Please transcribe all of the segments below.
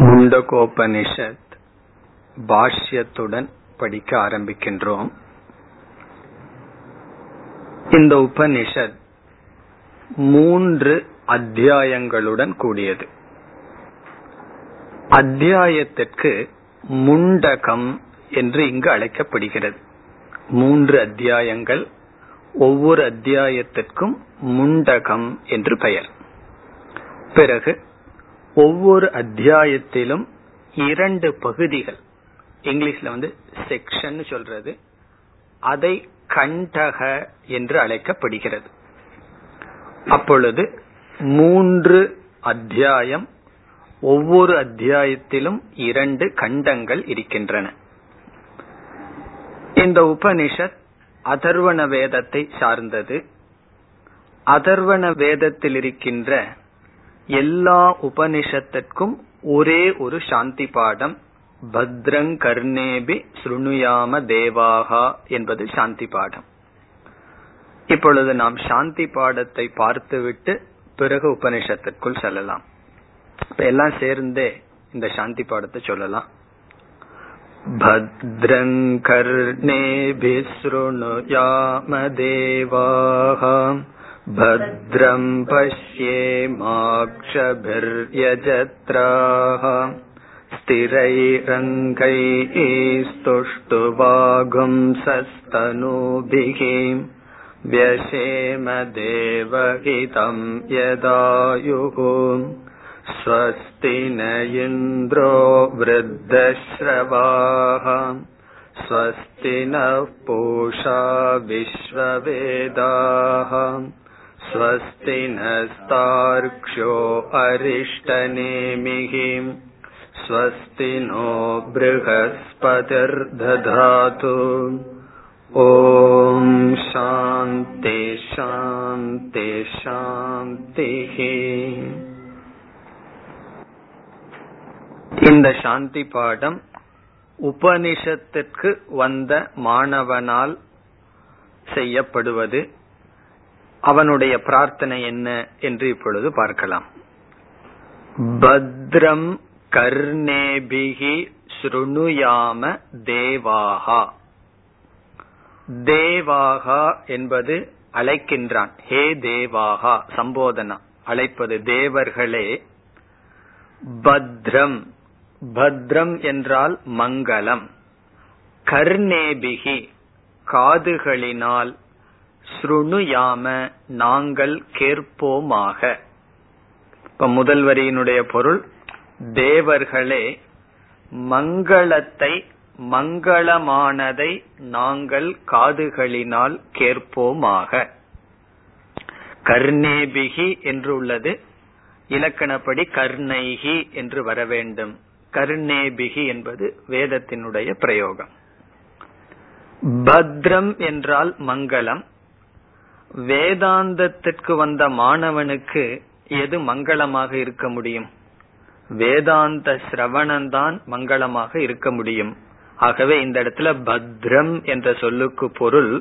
முண்டக உபநிஷத் பாஷ்யத்துடன் படிக்க ஆரம்பிக்கின்றோம். இந்த உபநிஷத் 3 அத்தியாயங்களுடன் கூடியது. அத்தியாயத்திற்கு முண்டகம் என்று இங்கு அழைக்கப்படுகிறது. 3 அத்தியாயங்கள், ஒவ்வொரு அத்தியாயத்திற்கும் முண்டகம் என்று பெயர். பிறகு ஒவ்வொரு அத்தியாயத்திலும் 2 பகுதிகள், இங்கிலீஷ்ல செக்ஷன் சொல்றது, அதை கண்டக என்று அழைக்கப்படுகிறது. அப்பொழுது 3 அத்தியாயம், ஒவ்வொரு அத்தியாயத்திலும் 2 கண்டங்கள் இருக்கின்றன. இந்த உபனிஷத் அதர்வண வேதத்தை சார்ந்தது. அதர்வண வேதத்தில் இருக்கின்ற எல்லா உபனிஷத்திற்கும் ஒரே ஒரு சாந்தி பாடம், பத்ரங் கர்ணேபி ஸ்ருணுயாம தேவாகா என்பது சாந்தி பாடம். இப்பொழுது நாம் சாந்தி பாடத்தை பார்த்துவிட்டு பிறகு உபனிஷத்திற்குள் செல்லலாம். எல்லாம் சேர்ந்தே இந்த சாந்தி பாடத்தை சொல்லலாம். பத்ரங் கர்ணேபி ஸ்ருணுயாம தேவாகா பத்ரம் பஷ்யேமாக்ஷபிர்யஜத்ராஹ ஸ்திரைரங்கைஸ்துஷ்டுவாகும்சஸ்தனூபிஹி வ்யசேம தேவஹிதம் யதாயுஹு ஸ்வஸ்தி ந இந்த்ரோ வ்ருத்தஶ்ரவாஹ ஸ்வஸ்தி நः பூஷா விஸ்வவேதாஹ ஸ்வஸ்தி நஸ்தார்க்ஷோ அரிஷ்டநேமிஹி ஸ்வஸ்தி நோ ப்ருஹஸ்பதிர்ததாது. ஓம் சாந்தி சாந்தி சாந்திஹ. இந்த சாந்தி பாடம் உபனிஷத்திற்கு வந்த மாணவனால் செய்யப்படுவது. அவனுடைய பிரார்த்தனை என்ன என்று இப்பொழுது பார்க்கலாம். பத்ரம் கர்ணேபிஹி ஸ்ருணுயாம தேவாஹா. தேவாஹா என்பது அழைக்கின்றான். ஹே தேவாஹா சம்போதனா, அழைப்பது. தேவர்களே, பத்ரம், பத்ரம் என்றால் மங்களம், கர்ணேபிகி காதுகளினால், ஸ்ருணுயாம நாங்கள் கேட்போமாக. இப்ப முதல் வரியினுடைய பொருள், தேவர்களே மங்களத்தை, மங்களமானதை நாங்கள் காதுகளினால் கேட்போமாக. கர்ணேபிகி என்று உள்ளது இலக்கணப்படி கர்ணைகி என்று வர வேண்டும். கர்ணேபிகி என்பது வேதத்தினுடைய பிரயோகம். பத்ரம் என்றால் மங்களம். வேதாந்தத்திற்கு வந்த மாணவனுக்கு எது மங்களமாக இருக்க முடியும்? வேதாந்த சிரவணம்தான் மங்களமாக இருக்க முடியும். ஆகவே இந்த இடத்துல பத்ரம் என்ற சொல்லுக்கு பொருள்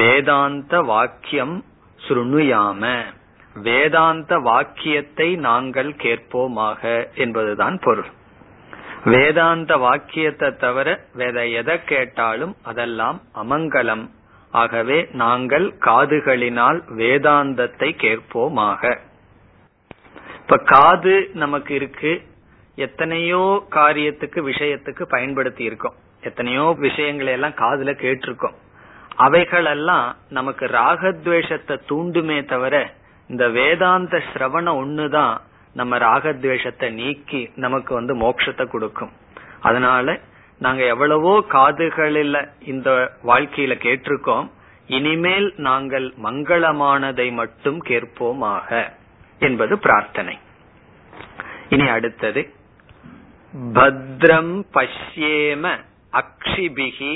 வேதாந்த வாக்கியம் ஸ்ருணுயாம, வேதாந்த வாக்கியத்தை நாங்கள் கேட்போமாக என்பதுதான் பொருள். வேதாந்த வாக்கியத்தை தவிர வேற எதை கேட்டாலும் அதெல்லாம் அமங்கலம். ஆகவே நாங்கள் காதுகளினால் வேதாந்தத்தை கேட்போமாக. இப்ப காது நமக்கு இருக்கு, எத்தனையோ காரியத்துக்கு விஷயத்துக்கு பயன்படுத்தி இருக்கோம், எத்தனையோ விஷயங்களை எல்லாம் காதுல கேட்டிருக்கோம். அவைகளெல்லாம் நமக்கு ராகத்வேஷத்தை தூண்டுமே தவிர இந்த வேதாந்த சிரவணம் ஒண்ணுதான் நம்ம ராகத்வேஷத்தை நீக்கி நமக்கு மோட்சத்தை கொடுக்கும். அதனால நாங்க எவ்வளவோ காதுகளில் இந்த வாழ்க்கையில கேட்டிருக்கோம், இனிமேல் நாங்கள் மங்களமானதை மட்டும் கேட்போமாக என்பது பிரார்த்தனை. இனி அடுத்தது, பத்ரம் பஷ்யேம அக்ஷிபிஹி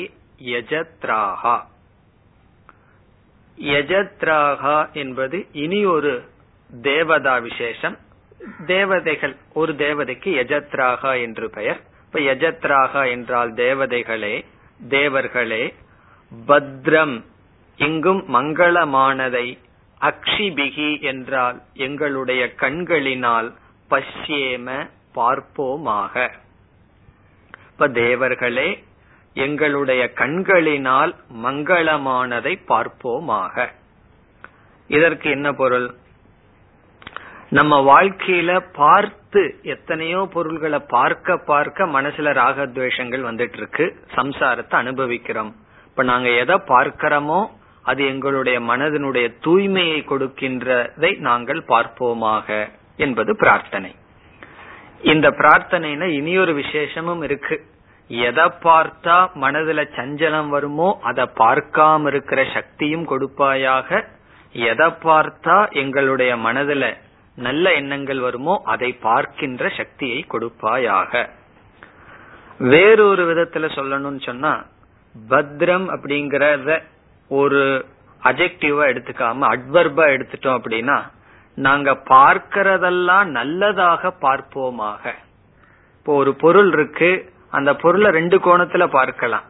யஜத்ராஹா. யஜத்ராஹா என்பது இனி ஒரு தேவதா விசேஷம். தேவதைகள், ஒரு தேவதைக்கு யஜத்ராஹா என்று பெயர். இப்ப யஜத்ராஹா என்றால் தேவதைகளே, தேவர்களே, பத்ரம் எங்கும் மங்களமானதை, அக்ஷிபிகி என்றால் எங்களுடைய கண்களினால், பஷ்யேம பார்ப்போமாக. இப்ப தேவர்களே, எங்களுடைய கண்களினால் மங்களமானதை பார்ப்போமாக. இதற்கு என்ன பொருள்? நம்ம வாழ்க்கையில பார்த்து எத்தனையோ பொருள்களை பார்க்க பார்க்க மனசுல ராகத்வேஷங்கள் வந்துட்டு இருக்கு, சம்சாரத்தை அனுபவிக்கிறோம். இப்ப நாங்க எதை பார்க்கிறோமோ அது எங்களுடைய மனதினுடைய தூய்மையை கொடுக்கின்றதை நாங்கள் பார்ப்போமாக என்பது பிரார்த்தனை. இந்த பிரார்த்தனைனா இனியொரு விசேஷமும் இருக்கு. எதை பார்த்தா மனதுல சஞ்சலம் வருமோ அதை பார்க்காம இருக்கிற சக்தியும் கொடுப்பாயாக. எதை பார்த்தா எங்களுடைய மனதுல நல்ல எண்ணங்கள் வருமோ அதை பார்க்கின்ற சக்தியை கொடுப்பாயாக. வேறொரு விதத்துல சொல்லணும்னு சொன்னா, பத்ரம் அப்படிங்கறத ஒரு அட்ஜெக்டிவா எடுத்துக்காம அட்வர்பா எடுத்துட்டோம் அப்படின்னா, நாங்க பார்க்கிறதெல்லாம் நல்லதாக பார்ப்போமாக. இப்போ ஒரு பொருள் இருக்கு, அந்த பொருளை ரெண்டு கோணத்துல பார்க்கலாம்.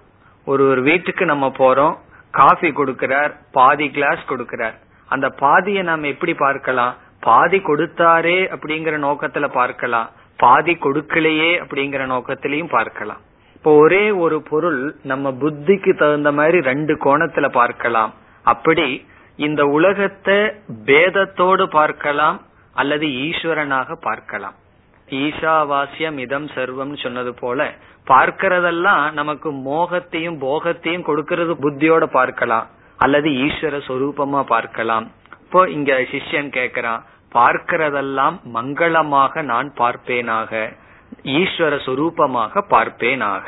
ஒரு வீட்டுக்கு நம்ம போறோம், காஃபி கொடுக்கிறார், பாதி கிளாஸ் கொடுக்கிறார். அந்த பாதியை நாம எப்படி பார்க்கலாம்? பாதி கொடுத்தாரே அப்படிங்கிற நோக்கத்துல பார்க்கலாம், பாதி கொடுக்கலையே அப்படிங்கிற நோக்கத்திலையும் பார்க்கலாம். இப்போ ஒரே ஒரு பொருள் நம்ம புத்திக்கு தகுந்த மாதிரி ரெண்டு கோணத்துல பார்க்கலாம். அப்படி இந்த உலகத்தை பேதத்தோடு பார்க்கலாம் அல்லது ஈஸ்வரனாக பார்க்கலாம். ஈசாவாசியம் இதம் சர்வம்னு சொன்னது போல, பார்க்கிறதெல்லாம் நமக்கு மோகத்தையும் போகத்தையும் கொடுக்கறது புத்தியோட பார்க்கலாம் அல்லது ஈஸ்வர சொரூபமா பார்க்கலாம். இப்போ இங்க சிஷ்யன் கேக்குறான், பார்க்கிறதெல்லாம் மங்களமாக நான் பார்ப்பேனாக, ஈஸ்வர சொரூபமாக பார்ப்பேனாக,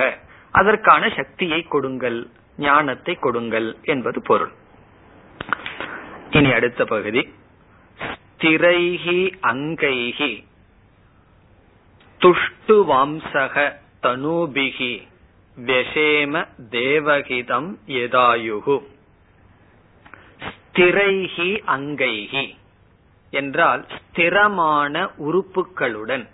அதற்கான சக்தியை கொடுங்கள், ஞானத்தை கொடுங்கள் என்பது பொருள். இனி அடுத்த பகுதி, ஸ்திரைஹி அங்கைஹி துஷ்டு வம்சக தனுபிஹி வெஷேம தேவகிதம் யதாயுஹு. ஸ்திரைஹி அங்கைஹி என்றால் ஸ்திரமான உறுப்புகளுடன்.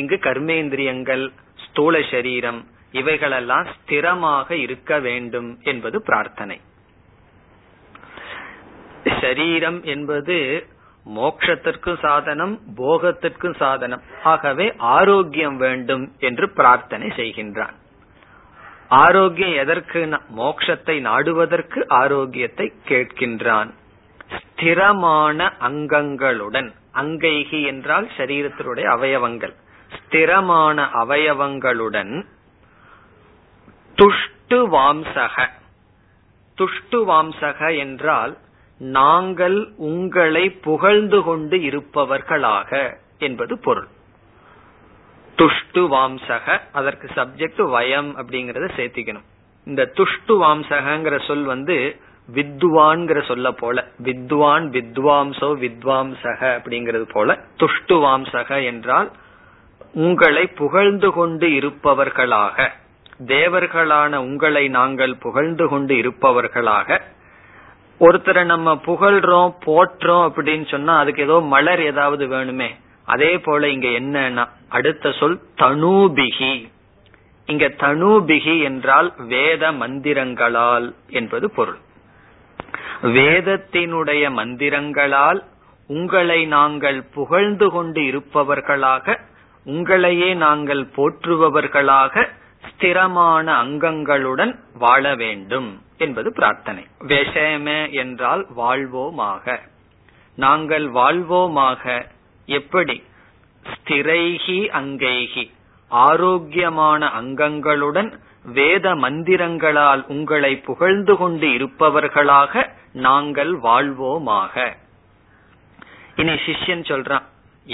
இங்கு கர்மேந்திரியங்கள், ஸ்தூல சரீரம் இவைகளெல்லாம் ஸ்திரமாக இருக்க வேண்டும் என்பது பிரார்த்தனை. சரீரம் என்பது மோட்சத்திற்கும் சாதனம், போகத்திற்கும் சாதனம். ஆகவே ஆரோக்கியம் வேண்டும் என்று பிரார்த்தனை செய்கின்றான். ஆரோக்கியம் எதற்கு? மோட்சத்தை நாடுவதற்கு ஆரோக்கியத்தை கேட்கின்றான். ஸ்திரமான அங்கங்களுடன், அங்கைகி என்றால் சரீரத்தினுடைய அவயவங்கள், ஸ்திரமான அவயவங்களுடன் துஷ்டு வாம்சக. துஷ்டு வாம்சக என்றால் நாங்கள் உங்களை புகழ்ந்து கொண்டு இருப்பவர்களாக என்பது பொருள். துஷ்டு வாம்சக, அதற்கு சப்ஜெக்ட் வயம் அப்படிங்கறத சேர்த்திக்கணும். இந்த துஷ்டு வாம்சகங்கிற சொல் வித்வான்கிற சொல்ல போல, வித்வான் வித்வாம்சோ வித்வாம்சக அப்படிங்கிறது போல, துஷ்டு வாம்சக என்றால் உங்களை புகழ்ந்து கொண்டு இருப்பவர்களாக, தேவர்களான உங்களை நாங்கள் புகழ்ந்து கொண்டு இருப்பவர்களாக. ஒருத்தரை நம்ம புகழ்றோம், போற்றோம் அப்படின்னு சொன்னா அதுக்கு ஏதோ மலர் ஏதாவது வேணுமே. அதே போல இங்க என்னன்னா அடுத்த சொல் தனுபிகி. இங்க தனுபிகி என்றால் வேத மந்திரங்களால் என்பது பொருள். வேதத்தினுடைய மந்திரங்களால் உங்களை நாங்கள் புகழ்ந்து கொண்டு இருப்பவர்களாக, உங்களையே நாங்கள் போற்றுபவர்களாக, ஸ்திரமான அங்கங்களுடன் வாழ வேண்டும் என்பது பிரார்த்தனை. விஷயமே என்றால் வாழ்வோமாக, நாங்கள் வாழ்வோமாக. எப்படி? ஸ்திரைஹி அங்கைஹி, ஆரோக்கியமான அங்கங்களுடன் வேத மந்திரங்களால் உங்களை புகழ்ந்து கொண்டு இருப்பவர்களாக நாங்கள் வாழ்வோமாக. இனி சிஷ்யன் சொல்றான்,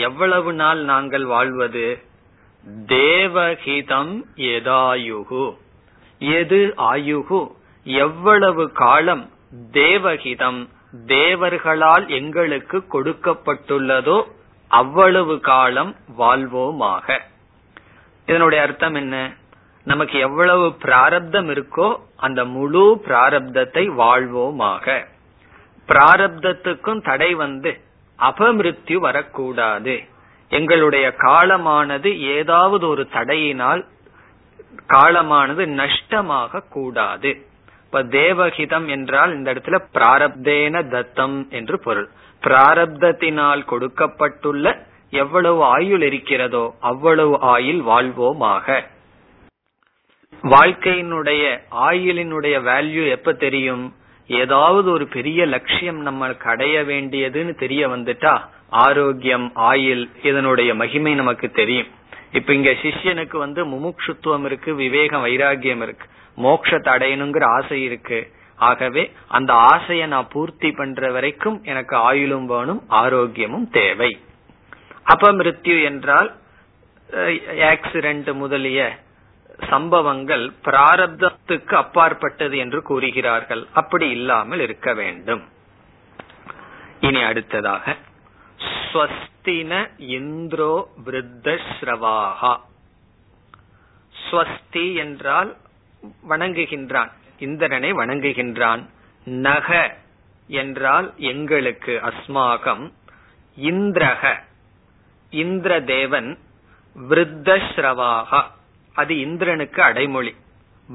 எவ்வளவு நாள் நாங்கள் வாழ்வது? தேவஹிதம் யதாயுஹு, எது ஆயுகு, எவ்வளவு காலம், தேவஹிதம் தேவர்களால் எங்களுக்கு கொடுக்கப்பட்டுள்ளதோ அவ்வளவு காலம் வாழ்வோமாக. இதனுடைய அர்த்தம் என்ன? நமக்கு எவ்வளவு பிராரப்தம் இருக்கோ அந்த முழு பிராரப்தத்தை வாழ்வோமாக. பிராரப்தத்துக்கும் தடை அபமிருத்யு வரக்கூடாது. எங்களுடைய காலமானது ஏதாவது ஒரு தடையினால் காலமானது நஷ்டமாக கூடாது. இப்ப தேவஹிதம் என்றால் இந்த இடத்துல பிராரப்தேன தத்தம் என்று பொருள். பிராரப்தத்தினால் கொடுக்கப்பட்டுள்ள எவ்வளவு ஆயுள் இருக்கிறதோ அவ்வளவு ஆயுள் வாழ்வோமாக. வாழ்க்கையினுடைய ஆயுளினுடைய வேல்யூ எப்ப தெரியும்? ஏதாவது ஒரு பெரிய லட்சியம் நம்ம அடைய வேண்டியதுன்னு தெரிய வந்துட்டா ஆரோக்கியம், ஆயுள், இதனுடைய மகிமை நமக்கு தெரியும். இப்ப இங்க சிஷ்யனுக்கு வந்து முமுட்சுத்துவம் இருக்கு, விவேகம், வைராகியம் இருக்கு, மோட்சத்தை அடையணுங்கிற ஆசை இருக்கு. ஆகவே அந்த ஆசையை நான் பூர்த்தி பண்ற வரைக்கும் எனக்கு ஆயுளும் வேணும், ஆரோக்கியமும் தேவை. அப்ப மிருத்யு என்றால் ஆக்சிடென்ட் முதலிய சம்பவங்கள் பிராரப்தத்துக்கு அப்பாற்பட்டது என்று கூறுகிறார்கள். அப்படி இல்லாமல் இருக்க வேண்டும். இனி அடுத்ததாக ஸ்வஸ்தின இந்திரோ விருத்தஸ்ரவாஹா. ஸ்வஸ்தி என்றால் வணங்குகின்றான், இந்திரனை வணங்குகின்றான். நக என்றால் எங்களுக்கு, அஸ்மாகம். இந்திரக இந்திர தேவன், விருத்தஸ்ரவாஹா அது இந்திரனுக்கு அடைமொழி.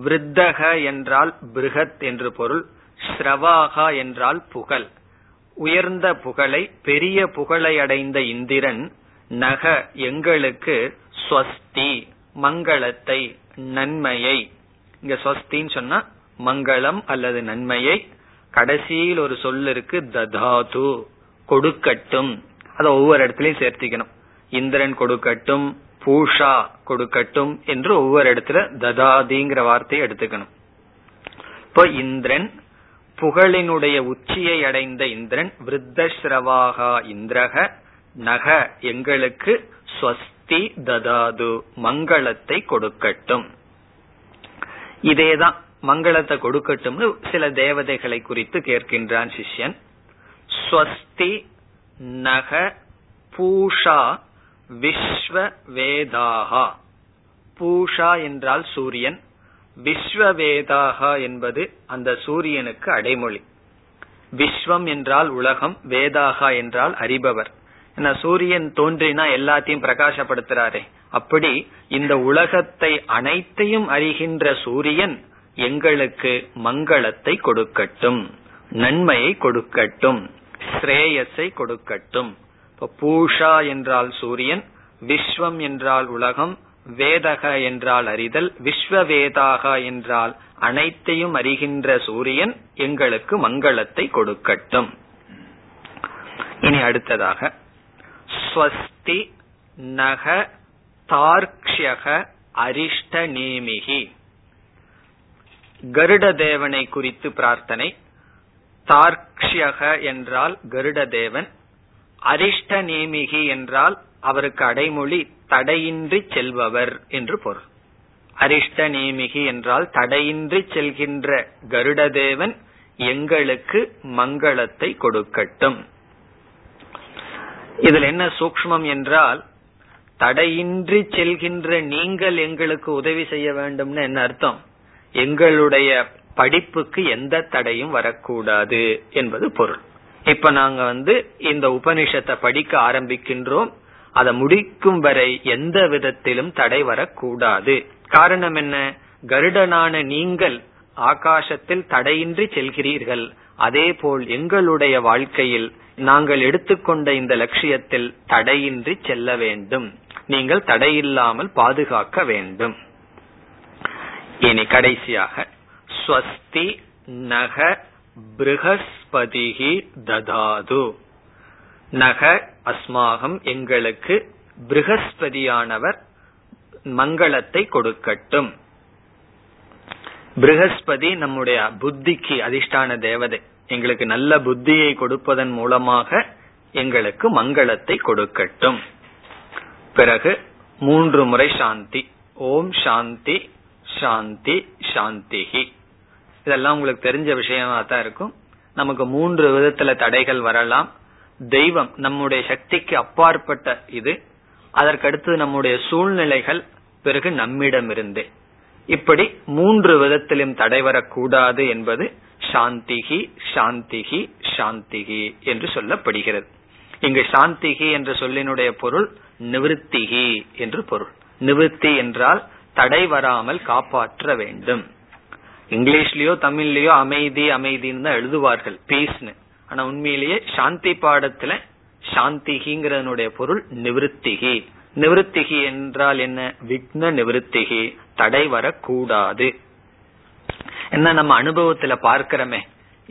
விருத்தக என்றால் பிருகத் என்று பொருள், ஸ்ரவாகா என்றால் புகழ், உயர்ந்த புகழை, பெரிய புகழை அடைந்த இந்திரன் நக எங்களுக்கு ஸ்வஸ்தி மங்களத்தை, நன்மையை. இங்க ஸ்வஸ்தின்னு சொன்னா மங்களம் அல்லது நன்மையை. கடைசியில் ஒரு சொல் இருக்கு ததாது, கொடுக்கட்டும். அதை ஒவ்வொரு இடத்துலயும் சேர்த்திக்கணும். இந்திரன் கொடுக்கட்டும், பூஷா கொடுக்கட்டும் என்று ஒவ்வொரு இடத்துல ததாதிங்கிற வார்த்தையை எடுத்துக்கணும். இப்போ இந்திரன் புகழினுடைய உச்சியை அடைந்த இந்திரன் விருத்தஸ்ரவாகா இந்திரக நக எங்களுக்கு ஸ்வஸ்தி ததாது மங்களத்தை கொடுக்கட்டும். இதேதான் மங்களத்தை கொடுக்கட்டும்னு சில தேவதைகளை குறித்து கேட்கின்றான் சிஷ்யன். ஸ்வஸ்தி நக பூஷா விஸ்வவேதாஹா. பூஷா என்றால் சூரியன், விஸ்வவேதாஹா என்பது அந்த சூரியனுக்கு அடைமொழி. விஸ்வம் என்றால் உலகம், வேதாகா என்றால் அறிபவர். சூரியன் தோன்றினா எல்லாத்தையும் பிரகாசப்படுத்துறாரே, அப்படி இந்த உலகத்தை அனைத்தையும் அறிகின்ற சூரியன் எங்களுக்கு மங்களத்தை கொடுக்கட்டும், நன்மையை கொடுக்கட்டும், ஸ்ரேயஸை கொடுக்கட்டும். பூஷா என்றால் சூரியன், விஸ்வம் என்றால் உலகம், வேதக என்றால் அறிதல், விஸ்வவேதாக என்றால் அனைத்தையும் அறிகின்ற சூரியன் எங்களுக்கு மங்களத்தை கொடுக்கட்டும். இனி அடுத்ததாக ஸ்வஸ்தி நக தார்க்ஷ்யக அரிஷ்டநேமிகி. கருட தேவனை குறித்து பிரார்த்தனை. தார்க்ஷ்யக என்றால் கருட தேவன், அரிஷ்ட நேமிகி என்றால் அவருக்கு அடைமொழி தடையின்றி செல்பவர் என்று பொருள். அரிஷ்ட நேமிகி என்றால் தடையின்றி செல்கின்ற கருடதேவன் எங்களுக்கு மங்களத்தை கொடுக்கட்டும். இதில் என்ன சூக்ஷ்மம் என்றால் தடையின்றி செல்கின்ற நீங்கள் எங்களுக்கு உதவி செய்ய வேண்டும்னு என்ன அர்த்தம்? எங்களுடைய படிப்புக்கு எந்த தடையும் வரக்கூடாது என்பது பொருள். இப்ப நாங்க இந்த உபனிஷத்தை படிக்க ஆரம்பிக்கின்றோம், அதை முடிக்கும் வரை எந்த விதத்திலும் தடை வரக்கூடாது. காரணம் என்ன? கருடனான நீங்கள் ஆகாசத்தில் தடையின்றி செல்கிறீர்கள், அதே போல் எங்களுடைய வாழ்க்கையில் நாங்கள் எடுத்துக்கொண்ட இந்த லட்சியத்தில் தடையின்றி செல்ல வேண்டும், நீங்கள் தடையில்லாமல் பாதுகாக்க வேண்டும். இனி கடைசியாக ஸ்வஸ்தி நக ப்ருஹஸ்பதிஹி ததாது. நக அஸ்மாகம் எங்களுக்கு, ப்ருஹஸ்பதியானவர் மங்களத்தை கொடுக்கட்டும். ப்ருஹஸ்பதி நம்முடைய புத்திக்கு அதிஷ்டான தேவதை, எங்களுக்கு நல்ல புத்தியை கொடுப்பதன் மூலமாக எங்களுக்கு மங்களத்தை கொடுக்கட்டும். பிறகு 3 முறை சாந்தி, ஓம் சாந்தி சாந்தி சாந்திஹி. இதெல்லாம் உங்களுக்கு தெரிஞ்ச விஷயமா தான் இருக்கும். நமக்கு 3 விதத்துல தடைகள் வரலாம். தெய்வம், நம்முடைய சக்திக்கு அப்பாற்பட்ட இது, அதற்கடுத்து நம்முடைய சூழ்நிலைகள், பிறகு நம்மிடமிருந்து, இப்படி 3 விதத்திலும் தடை வரக்கூடாது என்பது சாந்திகி சாந்திகி சாந்திகி என்று சொல்லப்படுகிறது. இங்கு சாந்திகி என்ற சொல்லினுடைய பொருள் நிவர்த்திகி என்று பொருள். நிவர்த்தி என்றால் தடை வராமல் காப்பாற்ற வேண்டும். இங்கிலீஷ்லயோ தமிழ்லயோ அமைதி அமைதின்னு தான் எழுதுவார்கள், பீஸ்னு. ஆனா உண்மையிலேயே சாந்தி பாடத்துல சாந்திகிங்கிறதனுடைய பொருள் நிவிருத்திகி. நிவிருத்திகி என்றால் என்ன? விக்ன நிவிருத்திகி, தடை வரக்கூடாது. என்ன நம்ம அனுபவத்துல பார்க்கிறோமே,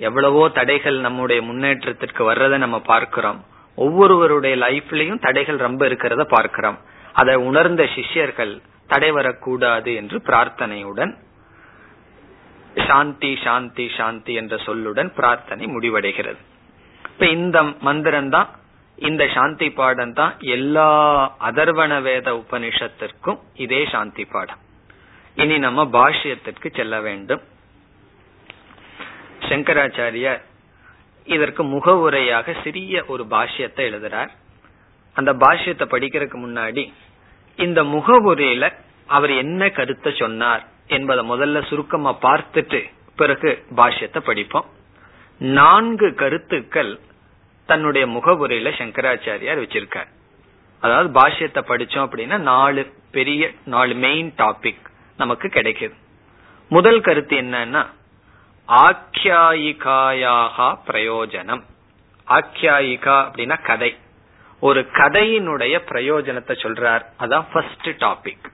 எவ்வளவோ தடைகள் நம்முடைய முன்னேற்றத்திற்கு வர்றதை நம்ம பார்க்கிறோம். ஒவ்வொருவருடைய லைஃப்லயும் தடைகள் ரொம்ப இருக்கிறத பார்க்கிறோம். அதை உணர்ந்த சிஷ்யர்கள் தடை வரக்கூடாது என்று பிரார்த்தனையுடன், சாந்தி சாந்தி சாந்தி என்ற சொல்லுடன் பிரார்த்தனை முடிவடைகிறது. இப்ப இந்த மந்திரம் தான், இந்த சாந்தி பாடம் தான் எல்லா அதர்வண வேத உபனிஷத்திற்கும் இதே சாந்தி பாடம். இனி நம்ம பாஷ்யத்திற்கு செல்ல வேண்டும். சங்கராச்சாரியார் இதற்கு முகவுரையாக சிறிய ஒரு பாஷ்யத்தை எழுதுறார். அந்த பாஷ்யத்தை படிக்கிறதுக்கு முன்னாடி இந்த முகவுரையில அவர் என்ன கருத்தை சொன்னார் என்பதை முதல்ல சுருக்கமா பார்த்துட்டு பிறகு பாஷ்யத்தை படிப்போம். 4 கருத்துக்கள் தன்னுடைய முகவுரையில சங்கராச்சாரியார் வச்சிருக்கார். அதாவது பாஷ்யத்தை படிச்சோம் அப்படின்னா 4 மெயின் டாபிக் நமக்கு கிடைக்குது. முதல் கருத்து என்னன்னா, ஆக்யாயிகாயாக பிரயோஜனம். ஆக்யாயிகா அப்படின்னா கதை. ஒரு கதையினுடைய பிரயோஜனத்தை சொல்றார். அதான் ஃபர்ஸ்ட் டாபிக்.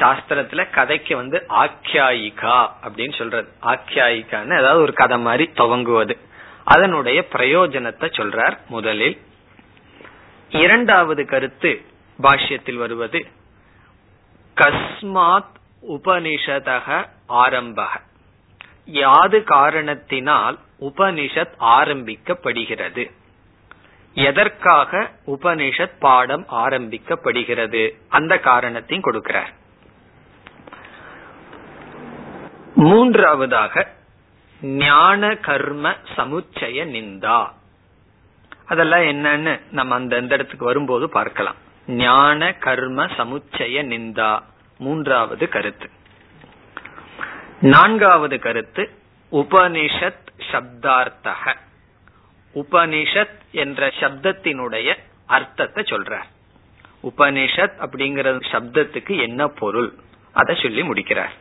சாஸ்திரத்துல கதைக்கு ஆக்யாயிகா அப்படின்னு சொல்றது. ஆக்யாயிகான்னு அதாவது ஒரு கதை மாதிரி துவங்குவது. அதனுடைய பிரயோஜனத்தை சொல்றார் முதலில். இரண்டாவது கருத்து பாஷ்யத்தில் வருவது, கஸ்மாத் உபனிஷதக ஆரம்பக, யாது காரணத்தினால் உபனிஷத் ஆரம்பிக்கப்படுகிறது, எதற்காக உபனிஷத் பாடம் ஆரம்பிக்கப்படுகிறது, அந்த காரணத்தையும் கொடுக்கிறார். மூன்றாவதாக ஞான கர்ம சமுச்சய நிந்தா. அதெல்லாம் என்னன்னு நம்ம அந்த இடத்துக்கு வரும்போது பார்க்கலாம். ஞான கர்ம சமுச்சய நிந்தா மூன்றாவது கருத்து. நான்காவது கருத்து உபனிஷத் சப்தார்த்தக. உபனிஷத் என்ற சப்தத்தினுடைய அர்த்தத்தை சொல்றார். உபனிஷத் அப்படிங்கிற சப்தத்துக்கு என்ன பொருள் அதை சொல்லி முடிக்கிறார்.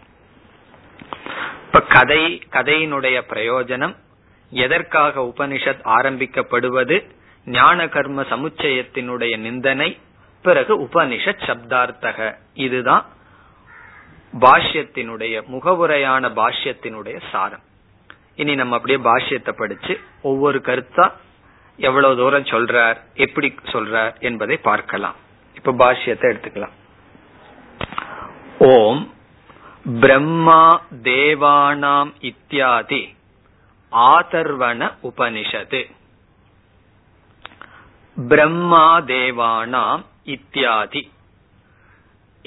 இப்ப கதை, கதையினுடைய பிரயோஜனம், எதற்காக உபனிஷத் ஆரம்பிக்கப்படுவது, ஞான கர்ம சமுச்சயத்தினுடைய நிந்தனை, பிறகு உபனிஷத் சப்தார்த்தக. இதுதான் பாஷ்யத்தினுடைய முகவுரையான பாஷ்யத்தினுடைய சாரம். இனி நம்ம அப்படியே பாஷ்யத்தை படிச்சு ஒவ்வொரு கருத்தா எவ்வளவு தூரம் சொல்றார், எப்படி சொல்றார் என்பதை பார்க்கலாம். இப்ப பாஷ்யத்தை எடுத்துக்கலாம். ஓம் பிரம்மா தேவானாம் இத்யாதி ஆதர்வண உபனிஷத்து. பிரம்மா தேவானாம் இத்யாதி.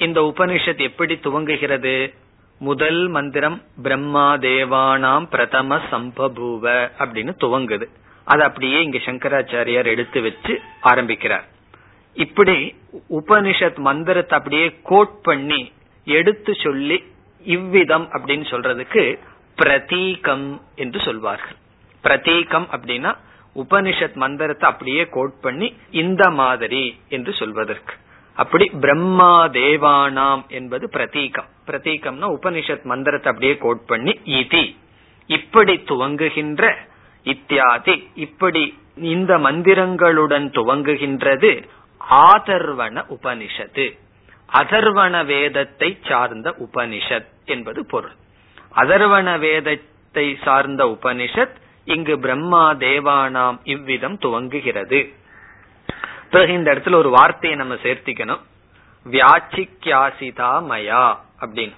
இந்த உபனிஷத் எப்படி துவங்குகிறது? முதல் மந்திரம் பிரம்மா தேவானாம் பிரதம சம்பபூவ அப்படின்னு துவங்குது. அது அப்படியே இங்க சங்கராச்சாரியார் எடுத்து வச்சு ஆரம்பிக்கிறார். இப்படி உபனிஷத் மந்திரத்தை அப்படியே கோட் பண்ணி எடுத்து சொல்லி இவ்விதம் அப்படின்னு சொல்றதுக்கு பிரதீகம் என்று சொல்வார்கள். பிரதீகம் அப்படின்னா உபனிஷத் மந்திரத்தை அப்படியே கோட் பண்ணி இந்த மாதிரி என்று சொல்வதற்கு. அப்படி பிரம்மா தேவானாம் என்பது பிரதீகம். பிரதீகம்னா உபனிஷத் மந்திரத்தை அப்படியே கோட் பண்ணி இதி இப்படி துவங்குகின்ற, இத்தியாதி இப்படி இந்த மந்திரங்களுடன் துவங்குகின்றது ஆதர்வண உபனிஷத்து. அதர்வண வேதத்தை சார்ந்த உபனிஷத் என்பது பொருள். அதர்வண வேதத்தை சார்ந்த உபனிஷத் இங்கு பிரம்மா தேவானாம் இவ்விதம் துவங்குகிறது. பிறகு இந்த இடத்துல ஒரு வார்த்தையை நம்ம சேர்த்திக்கணும், வியாச்சிக்யாசிதா மயா அப்படின்னு.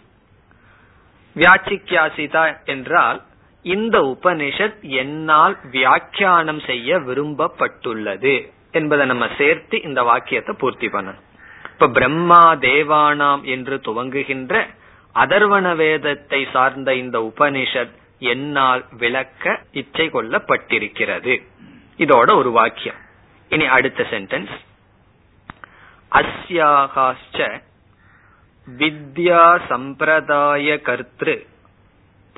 வியாச்சிக்யாசிதா என்றால் இந்த உபனிஷத் என்னால் வியாக்கியானம் செய்ய விரும்பப்பட்டுள்ளது என்பதை நம்ம சேர்த்து இந்த வாக்கியத்தை பூர்த்தி பண்ணணும். இப்ப பிரம்மா தேவானாம் என்று துவங்குகின்ற அதர்வண வேதத்தை சார்ந்த இந்த உபனிஷத் என்னால் விளக்க இச்சை கொள்ளப்பட்டிருக்கிறது. இதோட ஒரு வாக்கியம். இனி அடுத்த சென்டென்ஸ், அஸ்யாஹாஸ்ச வித்யா சம்பிரதாய கர்த்ரு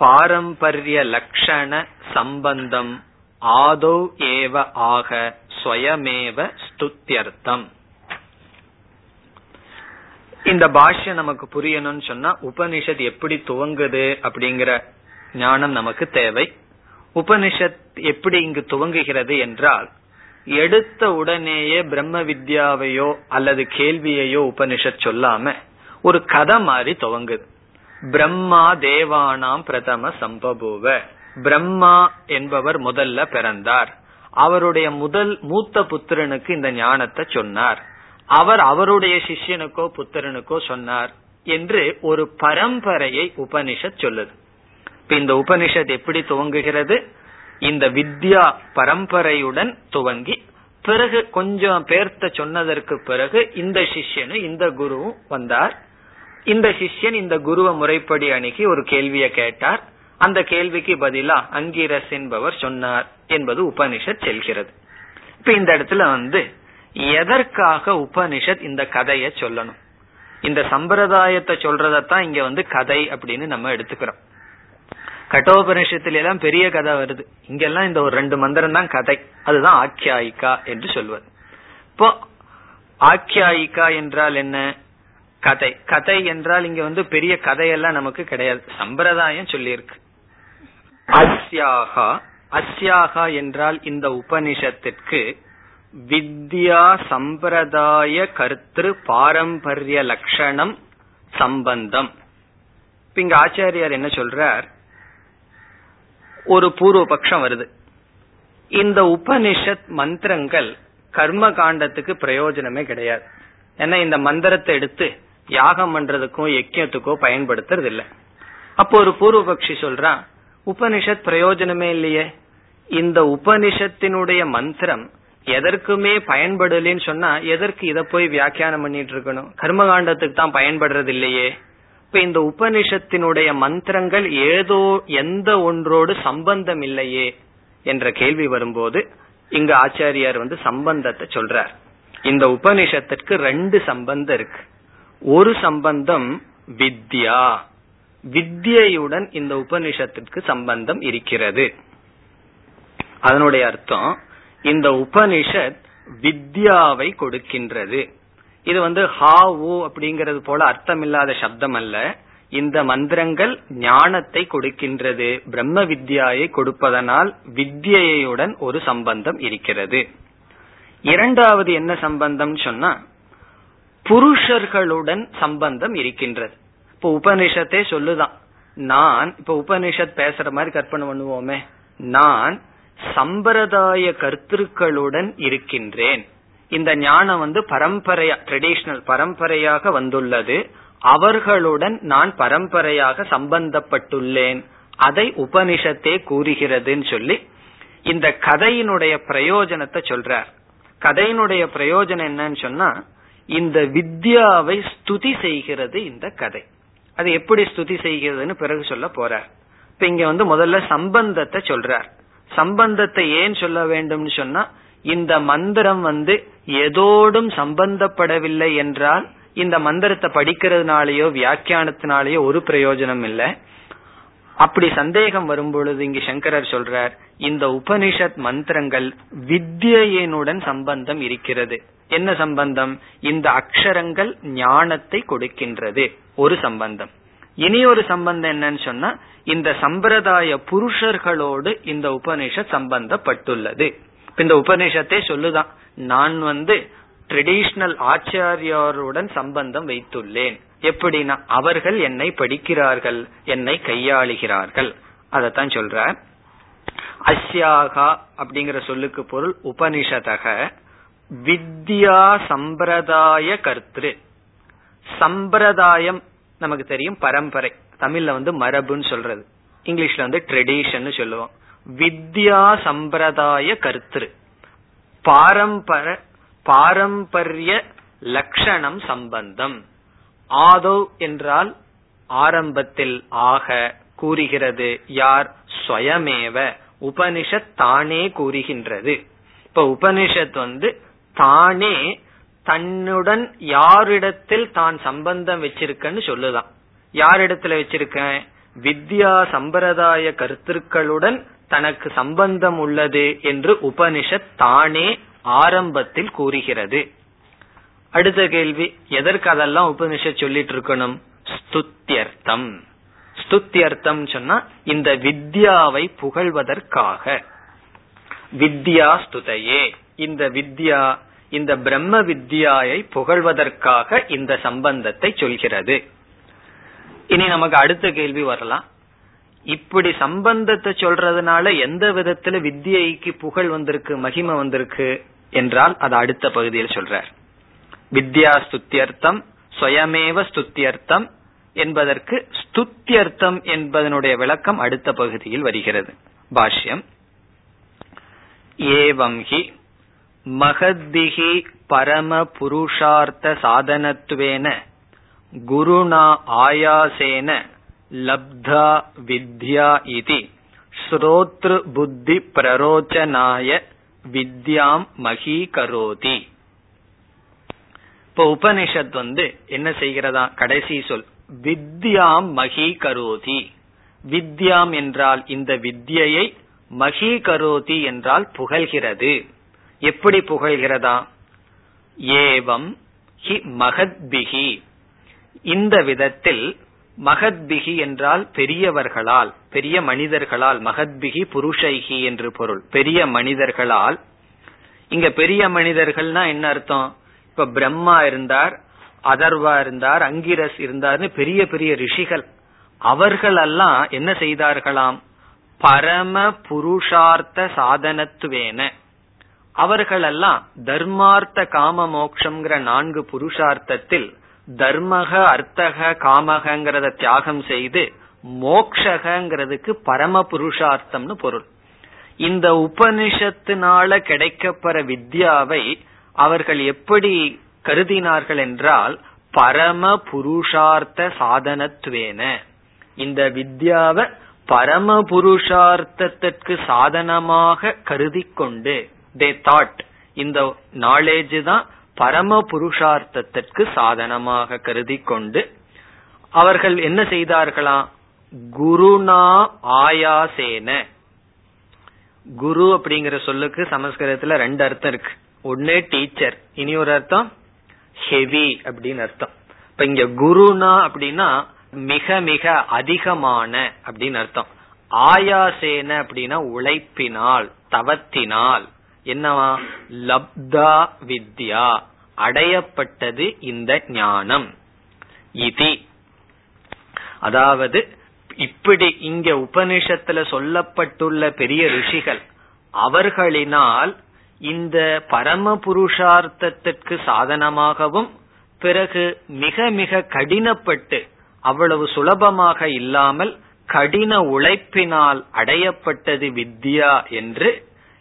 பாரம்பரிய லக்ஷண சம்பந்தம் ஆதோ ஏவ ஆக ஸ்வயமேவ ஸ்துத்யர்த்தம். இந்த பாஷ்ய நமக்கு புரியணும்னு சொன்னா உபனிஷத் எப்படி துவங்குது அப்படிங்கிற ஞானம் நமக்கு தேவை. உபனிஷத் எப்படி இங்கு துவங்குகிறது என்றால், எடுத்த உடனேயே பிரம்ம வித்யாவையோ அல்லது கேள்வியையோ உபனிஷத் சொல்லாம ஒரு கதை மாதிரி துவங்குது. பிரம்மா தேவானாம் பிரதம சம்பபூவ, பிரம்மா என்பவர் முதல்ல பிறந்தார், அவருடைய முதல் மூத்த புத்திரனுக்கு இந்த ஞானத்தை சொன்னார், அவர் அவருடைய சிஷ்யனுக்கோ புத்திரனுக்கோ சொன்னார் என்று ஒரு பரம்பரையை உபனிஷத் சொல்லுது. இந்த உபனிஷத் எப்படி துவங்குகிறது? இந்த வித்யா பரம்பரையுடன் துவங்கி பிறகு கொஞ்சம் பேர்த்த சொன்னதற்கு பிறகு இந்த சிஷ்யனு இந்த குருவும் வந்தார், இந்த சிஷ்யன் இந்த குருவை முறைப்படி அணுகி ஒரு கேள்வியை கேட்டார், அந்த கேள்விக்கு பதிலா அங்கிரஸ் என்பவர் சொன்னார் என்பது உபனிஷத் செல்கிறது. இப்ப இந்த இடத்துல எதற்காக உபனிஷத் இந்த கதையை சொல்லணும்? இந்த சம்பிரதாயத்தை சொல்றதான் இங்க கதை அப்படின்னு நம்ம எடுத்துக்கிறோம். கட்டோபனிஷத்துல எல்லாம் பெரிய கதை வருது, இங்கெல்லாம் இந்த ஒரு ரெண்டு மந்திரம் தான் கதை, அதுதான் ஆக்கியாயிகா என்று சொல்வது. இப்போ ஆக்கியாயிகா என்றால் என்ன? கதை. கதை என்றால் இங்க பெரிய கதையெல்லாம் நமக்கு கிடையாது, சம்பிரதாயம் சொல்லியிருக்கு. அஸ்யாஹா, அஸ்யாஹா என்றால் இந்த உபனிஷத்திற்கு வித்யா சம்பிரதாய கர்த்திரு பாரம்பரிய லட்சணம் சம்பந்தம். இங்க ஆச்சாரியார் என்ன சொல்றார்? ஒரு பூர்வ பட்சம் வருது, இந்த உபனிஷத் மந்திரங்கள் கர்ம காண்டத்துக்கு பிரயோஜனமே கிடையாது, ஏன்னா இந்த மந்திரத்தை எடுத்து யாகம் பண்றதுக்கோ யஜ்யத்துக்கோ பயன்படுத்துறது இல்லை. அப்போ ஒரு பூர்வபக்ஷி சொல்றான், உபனிஷத் பிரயோஜனமே இல்லையே, இந்த உபனிஷத்தினுடைய மந்திரம் எதற்குமே பயன்படலன்னு சொன்னா எதற்கு இதை போய் வியாக்கியானம் பண்ணிட்டு இருக்கணும், கர்மகாண்டத்துக்கு தான் பயன்படுறது இல்லையே. இப்ப இந்த உபனிஷத்தினுடைய மந்திரங்கள் ஏதோ எந்த ஒன்றோடு சம்பந்தம் இல்லையே என்ற கேள்வி வரும்போது இங்க ஆச்சாரியார் சம்பந்தத்தை சொல்றார். இந்த உபனிஷத்திற்கு ரெண்டு சம்பந்தம் இருக்கு. ஒரு சம்பந்தம் வித்யா, வித்யுடன் இந்த உபனிஷத்திற்கு சம்பந்தம் இருக்கிறது. அதனுடைய அர்த்தம், இந்த உபனிஷத் வித்யாவை கொடுக்கின்றது. இது ஹா ஓ அப்படிங்கிறது போல அர்த்தம் இல்லாத சப்தம் அல்ல, இந்த மந்திரங்கள் ஞானத்தை கொடுக்கின்றது, பிரம்ம வித்யாயை கொடுப்பதனால் வித்யுடன் ஒரு சம்பந்தம் இருக்கிறது. இரண்டாவது என்ன சம்பந்தம் சொன்னா, புருஷர்களுடன் சம்பந்தம் இருக்கின்றது. இப்ப உபனிஷத்தே சொல்லுதான், நான் இப்ப உபனிஷத் பேசுற மாதிரி கற்பனை பண்ணுவோமே, நான் சம்பிரதாய கர்த்திருக்களுடன் இருக்கின்றேன், இந்த ஞானம் பரம்பரையா ட்ரெடிஷனல் பரம்பரையாக வந்துள்ளது, அவர்களுடன் நான் பரம்பரையாக சம்பந்தப்பட்டுள்ளேன், அதை உபனிஷத்தே கூறுகிறதுன்னு சொல்லி இந்த கதையினுடைய பிரயோஜனத்தை சொல்றார். கதையினுடைய பிரயோஜனம் என்னன்னு சொன்னா, இந்த வித்யாவை ஸ்துதி செய்கிறது இந்த கதை. அது எப்படி ஸ்துதி செய்கிறதுன்னு பிறகு சொல்ல போறார். இப்ப இங்க முதல்ல சம்பந்தத்தை சொல்றார். சம்பந்தத்தை ஏன் சொல்ல வேண்டும்னு சொன்னா, இந்த மந்திரம் எதோடும் சம்பந்தப்படவில்லை என்றால் இந்த மந்திரத்தை படிக்கிறதுனாலயோ வியாக்கியானத்தினாலேயோ ஒரு பிரயோஜனம் இல்லை. அப்படி சந்தேகம் வரும் பொழுது இங்கு சங்கரர் சொல்றார், இந்த உபனிஷத் மந்திரங்கள் வித்யையினுடன் சம்பந்தம் இருக்கிறது. என்ன சம்பந்தம்? இந்த அக்ஷரங்கள் ஞானத்தை கொடுக்கின்றது, ஒரு சம்பந்தம். இனி ஒரு சம்பந்தம் என்னன்னு சொன்னா, இந்த சம்பிரதாய புருஷர்களோடு இந்த உபனிஷத் சம்பந்தப்பட்டுள்ளது. இந்த உபனிஷத்தே சொல்லுதான், நான் ட்ரெடிஷனல் ஆச்சாரியாருடன் சம்பந்தம் வைத்துள்ளேன், எப்படின்னா அவர்கள் என்னை படிக்கிறார்கள், என்னை கையாளுகிறார்கள், அதத்தான் சொல்றார். அஸ்யாகா அப்படிங்கிற சொல்லுக்கு பொருள் உபனிஷதக வித்யா சம்பிரதாய கர்த்திரு. சம்பிரதாயம் நமக்கு தெரியும், பரம்பரை, தமிழ்ல மரபுன்னு சொல்றது, இங்கிலீஷ்ல ட்ரெடிஷன் சொல்லுவோம். வித்யா சம்பிரதாய கர்த்திரு பாரம்பரிய லட்சணம் சம்பந்தம். ஆதோ என்றால் ஆரம்பத்தில், ஆக கூறுகிறது யார்? ஸ்வயமேவ, உபனிஷத் தானே கூறுகின்றது. இப்ப உபனிஷத் தானே தன்னுடன் யாரிடத்தில் தான் சம்பந்தம் வச்சிருக்கன்னு சொல்லுதான். யாரிடத்துல வச்சிருக்கேன்? வித்யா சம்பிரதாய கருத்துக்களுடன் தனக்கு சம்பந்தம் உள்ளது என்று உபனிஷத் தானே ஆரம்பத்தில் கூறுகிறது. அடுத்த கேள்வி, எதற்கு அதெல்லாம் உபனிஷத் சொல்லிட்டு இருக்கணும்? ஸ்துத்யர்த்தம். ஸ்துத்தி அர்த்தம் சொன்னா இந்த வித்யாவை புகழ்வதற்காக. வித்யா ஸ்துதையே, இந்த வித்யா, இந்த பிரம்ம வித்யாயை புகழ்வதற்காக இந்த சம்பந்தத்தை சொல்கிறது. இனி நமக்கு அடுத்த கேள்வி வரலாம், இப்படி சம்பந்தத்தை சொல்றதுனால எந்த விதத்துல வித்யைக்கு புகழ் வந்திருக்கு, மகிமை வந்திருக்கு என்றால் அது அடுத்த பகுதியில் சொல்றார். வித்யா ஸ்துத்தியர்த்தம், ஸ்வயமேவ ஸ்துத்தியர்த்தம் என்பதற்கு ஸ்துத்தியர்த்தம் என்பதனுடைய விளக்கம் அடுத்த பகுதியில் வருகிறது. பாஷ்யம், ஏவம் ஹி மகதிஹி பரம புருஷார்த்த சாதனத்துவேன குருணா ஆயாசேன லப்தா வித்யா இதி ஸ்ரோத்ரு புத்தி பிரரோச்சனாய வித்யாம் மகீகரோதி. இப்போ உபனிஷத் என்ன செய்கிறதா, கடைசி சொல் வித்யாம் மகீகரோதி. வித்யாம் என்றால் இந்த வித்யை, மகீகரோதி என்றால் புகழ்கிறது. எப்படி புகழ்கிறதா, ஏவம் ஹி மகத்பிஹி, இந்த விதத்தில். மகத்பிகி என்றால் பெரியவர்களால், பெரிய மனிதர்களால். மகத்பிகி புருஷைகி என்று பொருள், பெரிய மனிதர்களால். இங்க பெரிய மனிதர்கள்னா என்ன அர்த்தம், இப்ப பிரம்மா இருந்தார், அதர்வா இருந்தார், அங்கிரஸ் இருந்தார்னு பெரிய பெரிய ரிஷிகள், அவர்கள் எல்லாம் என்ன செய்தார்களாம், பரம புருஷார்த்த சாதனத்துவேன, அவர்களெல்லாம் தர்மார்த்த காம மோட்சம்ங்கிற 4 புருஷார்த்தத்தில் தர்மக அர்த்தக காமகங்கிறத தியாகம் செய்து மோக்ஷகங்கிறதுக்கு பரம புருஷார்த்தம்னு பொருள். இந்த உபனிஷத்தினால கிடைக்கப்பெற வித்யாவை அவர்கள் எப்படி கருதினார்கள் என்றால் பரம புருஷார்த்த சாதனத்துவேன, இந்த வித்யாவை பரம புருஷார்த்தத்திற்கு சாதனமாக கருதி கொண்டு, they thought இந்த knowledge தான் பரம புருஷார்த்தத்திற்கு சாதனமாக கருதி கொண்டு அவர்கள் என்ன செய்தார்களாம், குருணா ஆயாசேன. குரு அப்படிங்கிற சொல்லுக்கு சமஸ்கிருதத்துல 2 அர்த்தம் இருக்கு, ஒன்னு டீச்சர், இனி ஒரு அர்த்தம் ஹெவி அப்படின்னு அர்த்தம். இப்ப இங்க குருனா அப்படின்னா மிக மிக அதிகமான அப்படின்னு அர்த்தம். ஆயாசேன அப்படின்னா உழைப்பினால், தவத்தினால். என்னவா, லப்தா வித்யா, அடையப்பட்டது இந்த ஞானம். இதி அதாவது இப்படி இங்க உபனிஷத்துல சொல்லப்பட்டுள்ள பெரிய ரிஷிகள் அவர்களினால் இந்த பரம புருஷார்த்தத்திற்கு சாதனமாகவும், பிறகு மிக மிக கடினப்பட்டு அவ்வளவு சுலபமாக இல்லாமல் கடின உழைப்பினால் அடையப்பட்டது வித்யா என்று.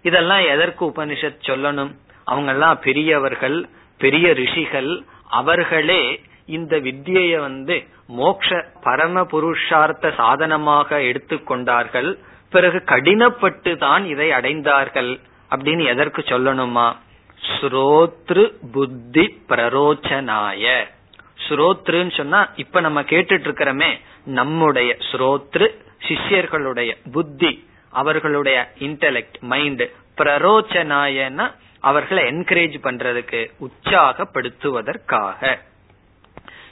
இதெல்லாம் எதற்கு உபனிஷத் சொல்லணும், அவங்க எல்லாம் பெரியவர்கள், பெரிய ரிஷிகள், அவர்களே இந்த வித்யைய மோட்ச பரம புருஷார்த்த சாதனமாக எடுத்துக்கொண்டார்கள், பிறகு கடினப்பட்டு தான் இதை அடைந்தார்கள் அப்படின்னு எதற்கு சொல்லணுமா, ஸ்ரோத்ரு புத்தி பிரரோச்சனாய. ஸ்ரோத்ருன்னு சொன்னா இப்ப நம்ம கேட்டுட்டு இருக்கிறோமே நம்முடைய ஸ்ரோத்ரு சிஷ்யர்களுடைய புத்தி, அவர்களுடைய இன்டெலெக்ட் மைண்ட். பிரரோச்சனாயனா அவர்களை என்கரேஜ் பண்றதுக்கு, உற்சாகப்படுத்துவதற்காக.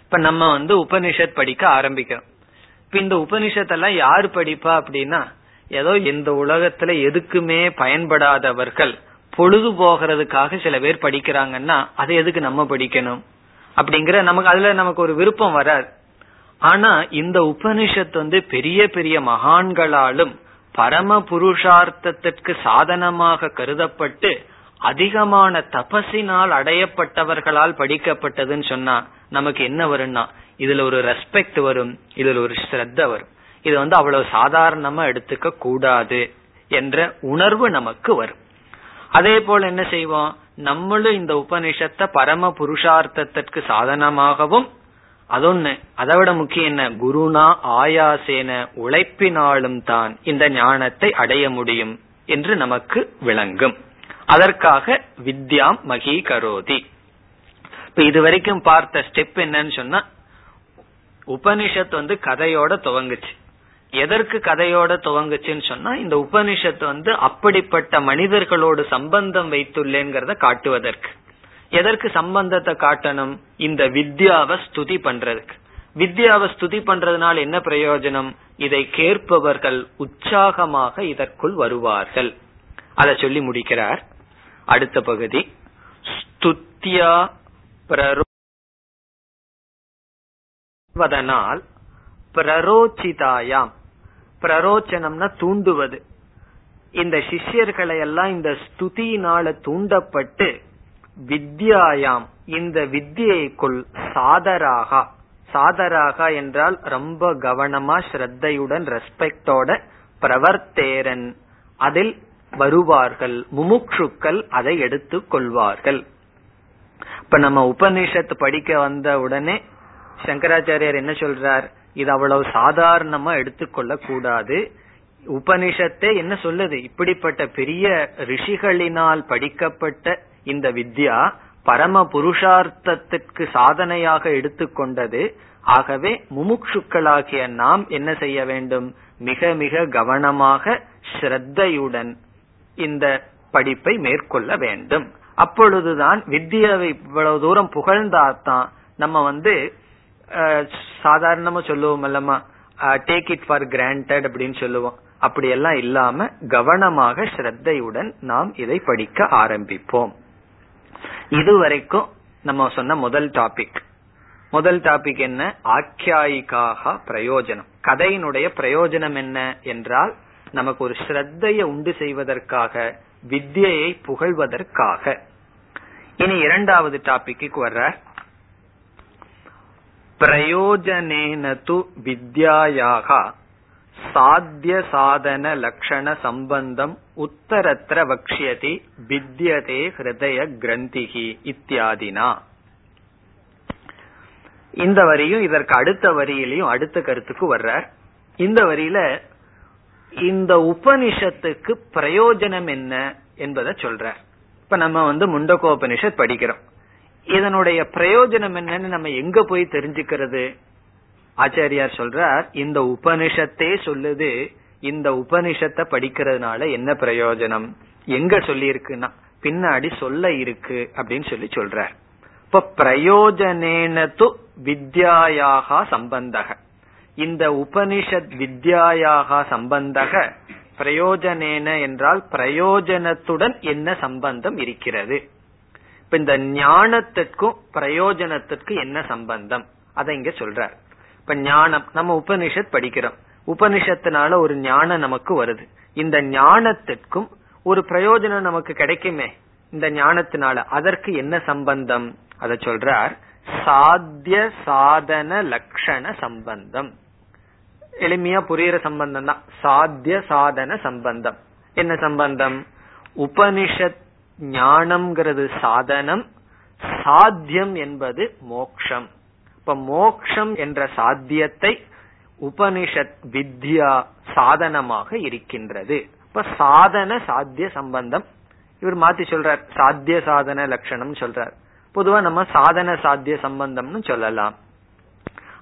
இப்ப நம்ம உபனிஷத் படிக்க ஆரம்பிக்கிறோம். இப்ப இந்த உபனிஷத்தெல்லாம் யாரு படிப்பா அப்படின்னா, ஏதோ இந்த உலகத்துல எதுக்குமே பயன்படாதவர்கள், பொழுது போகிறதுக்காக சில பேர் படிக்கிறாங்கன்னா அது எதுக்கு நம்ம படிக்கணும் அப்படிங்கிற நமக்கு அதுல நமக்கு ஒரு விருப்பம் வராது. ஆனா இந்த உபனிஷத் பெரிய பெரிய மகான்களாலும் பரம புருஷார்த்தத்திற்கு சாதனமாக கருதப்பட்டு அதிகமான தபசினால் அடையப்பட்டவர்களால் படிக்கப்பட்டதுன்னு சொன்னா நமக்கு என்ன வரும்னா இதுல ஒரு ரெஸ்பெக்ட் வரும், இதுல ஒரு ஸ்ரத்த வரும். இது அவ்வளவு சாதாரணமா எடுத்துக்க கூடாது என்ற உணர்வு நமக்கு வரும். அதே போல என்ன செய்வோம், நம்மளும் இந்த உபனிஷத்தை பரம புருஷார்த்தத்திற்கு சாதனமாகவும், அதொன்னு, அதை விட முக்கியம் என்ன, குருனா ஆயாசேன உழைப்பினாலும் தான் இந்த ஞானத்தை அடைய முடியும் என்று நமக்கு விளங்கும். அதற்காக வித்யாம் மகீகரோதி. இப்ப இதுவரைக்கும் பார்த்த ஸ்டெப் என்னன்னு சொன்னா, உபனிஷத் கதையோட துவங்குச்சு. எதற்கு கதையோட துவங்குச்சுன்னு சொன்னா, இந்த உபனிஷத் அப்படிப்பட்ட மனிதர்களோடு சம்பந்தம் வைத்துள்ளேங்கிறத காட்டுவதற்கு. எதற்கு சம்பந்தத்தை காட்டணும், இந்த வித்யாவை ஸ்துதி பண்றதுக்கு. வித்யாவை ஸ்துதி பண்றதுனால என்ன பிரயோஜனம்? இதை கேட்பவர்கள் உற்சாகமாக இதற்குள் வருவார்கள். அதை சொல்லி முடிக்கிறார். அடுத்த பகுதி ஸ்துத்யா பிரரோவதனால் பிரரோச்சிதாயாம். பிரரோச்சனம்னா தூண்டுவது. இந்த சிஷ்யர்களை எல்லாம் இந்த ஸ்துதியினால தூண்டப்பட்டு வித்யாயாம், இந்த வித்யைக்குள் சாதராகா. சாதராகா என்றால் ரொம்ப கவனமா ஸ்ரத்தையுடன் ரெஸ்பெக்டோட பிரவர்த்தேரன், அதில் வருவார்கள். முமுக்ஷுக்கள் அதை எடுத்து கொள்வார்கள். இப்ப நம்ம உபநிஷத்து படிக்க வந்த உடனே சங்கராச்சாரியர் என்ன சொல்றார்? இது அவ்வளவு சாதாரணமா எடுத்துக்கொள்ள கூடாது. உபனிஷத்தை என்ன சொல்லுது? இப்படிப்பட்ட பெரிய ரிஷிகளினால் படிக்கப்பட்ட இந்த வித்யா பரம புருஷார்த்தத்திற்கு சாதனையாக எடுத்துக்கொண்டது. ஆகவே முமுட்சுக்களாகிய நாம் என்ன செய்ய வேண்டும்? மிக மிக கவனமாக ஸ்ரத்தையுடன் இந்த படிப்பை மேற்கொள்ள வேண்டும். அப்பொழுதுதான் வித்யாவை இவ்வளவு தூரம் புகழ்ந்தாதான் நம்ம சாதாரணமா சொல்லுவோம் அல்லமா, டேக் இட் ஃபார் கிராண்டட் அப்படின்னு சொல்லுவோம். அப்படியெல்லாம் இல்லாம கவனமாக ஸ்ரத்தையுடன் நாம் இதை படிக்க ஆரம்பிப்போம். இதுவரைக்கும் நம்ம சொன்ன முதல் டாபிக் என்ன? ஆக்கியாயிகாக பிரயோஜனம். கதையினுடைய பிரயோஜனம் என்ன என்றால், நமக்கு ஒரு ஸ்ரத்தையை உண்டு செய்வதற்காக, வித்யை புகழ்வதற்காக. இனி இரண்டாவது டாபிக்கு வர்ற பிரயோஜனேனது வித்யாயாக சாத்திய சாதன லட்சண சம்பந்தம் உத்தரத்திர வக்ஷ்யதி வித்யதே ஹிருதய கிரந்திகி இத்தியாதினா. இந்த வரியும் இதற்கு அடுத்த வரியிலையும் அடுத்த கருத்துக்கு வர்ற. இந்த வரியில இந்த உபனிஷத்துக்கு பிரயோஜனம் என்ன என்பதை சொல்ற. இப்ப நம்ம முண்டக உபநிஷத் படிக்கிறோம். இதனுடைய பிரயோஜனம் என்னன்னு நம்ம எங்க போய் தெரிஞ்சுக்கிறது? ஆச்சாரியார் சொல்றார், இந்த உபனிஷத்தே சொல்லுது. இந்த உபனிஷத்தை படிக்கிறதுனால என்ன பிரயோஜனம்? எங்க சொல்லி இருக்குன்னா பின்னாடி சொல்ல இருக்கு அப்படின்னு சொல்றார். இப்ப பிரயோஜனேனது வித்யாயாக சம்பந்தக, இந்த உபனிஷத் வித்யாயாக சம்பந்தக. பிரயோஜனேன என்றால் பிரயோஜனத்துடன் என்ன சம்பந்தம் இருக்கிறது? இப்ப இந்த ஞானத்திற்கும் பிரயோஜனத்திற்கும் என்ன சம்பந்தம்? அதை இங்க சொல்றார். இப்ப ஞானம், நம்ம உபனிஷத் படிக்கிறோம். உபனிஷத்தினால ஒரு ஞானம் நமக்கு வருது. இந்த ஞானத்திற்கும் ஒரு பிரயோஜனம் நமக்கு கிடைக்குமே இந்த ஞானத்தினால, அதற்கு என்ன சம்பந்தம்? அதை சொல்றார், சாத்திய சாதன லட்சண சம்பந்தம். எளிமையா புரியுற சம்பந்தம் தான் சாத்திய சாதன சம்பந்தம். என்ன சம்பந்தம்? உபனிஷத் ஞானம்ங்கிறது சாதனம், சாத்தியம் என்பது மோக்ஷம். இப்ப மோக்ஷம் என்ற சாத்தியத்தை உபனிஷத் வித்யா சாதனமாக இருக்கின்றது. இப்ப சாதன சாத்திய சம்பந்தம். இவர் மாத்தி சொல்றார், சாத்திய சாதன லட்சணம் சொல்றார். பொதுவா நம்ம சாதன சாத்திய சம்பந்தம்னு சொல்லலாம்.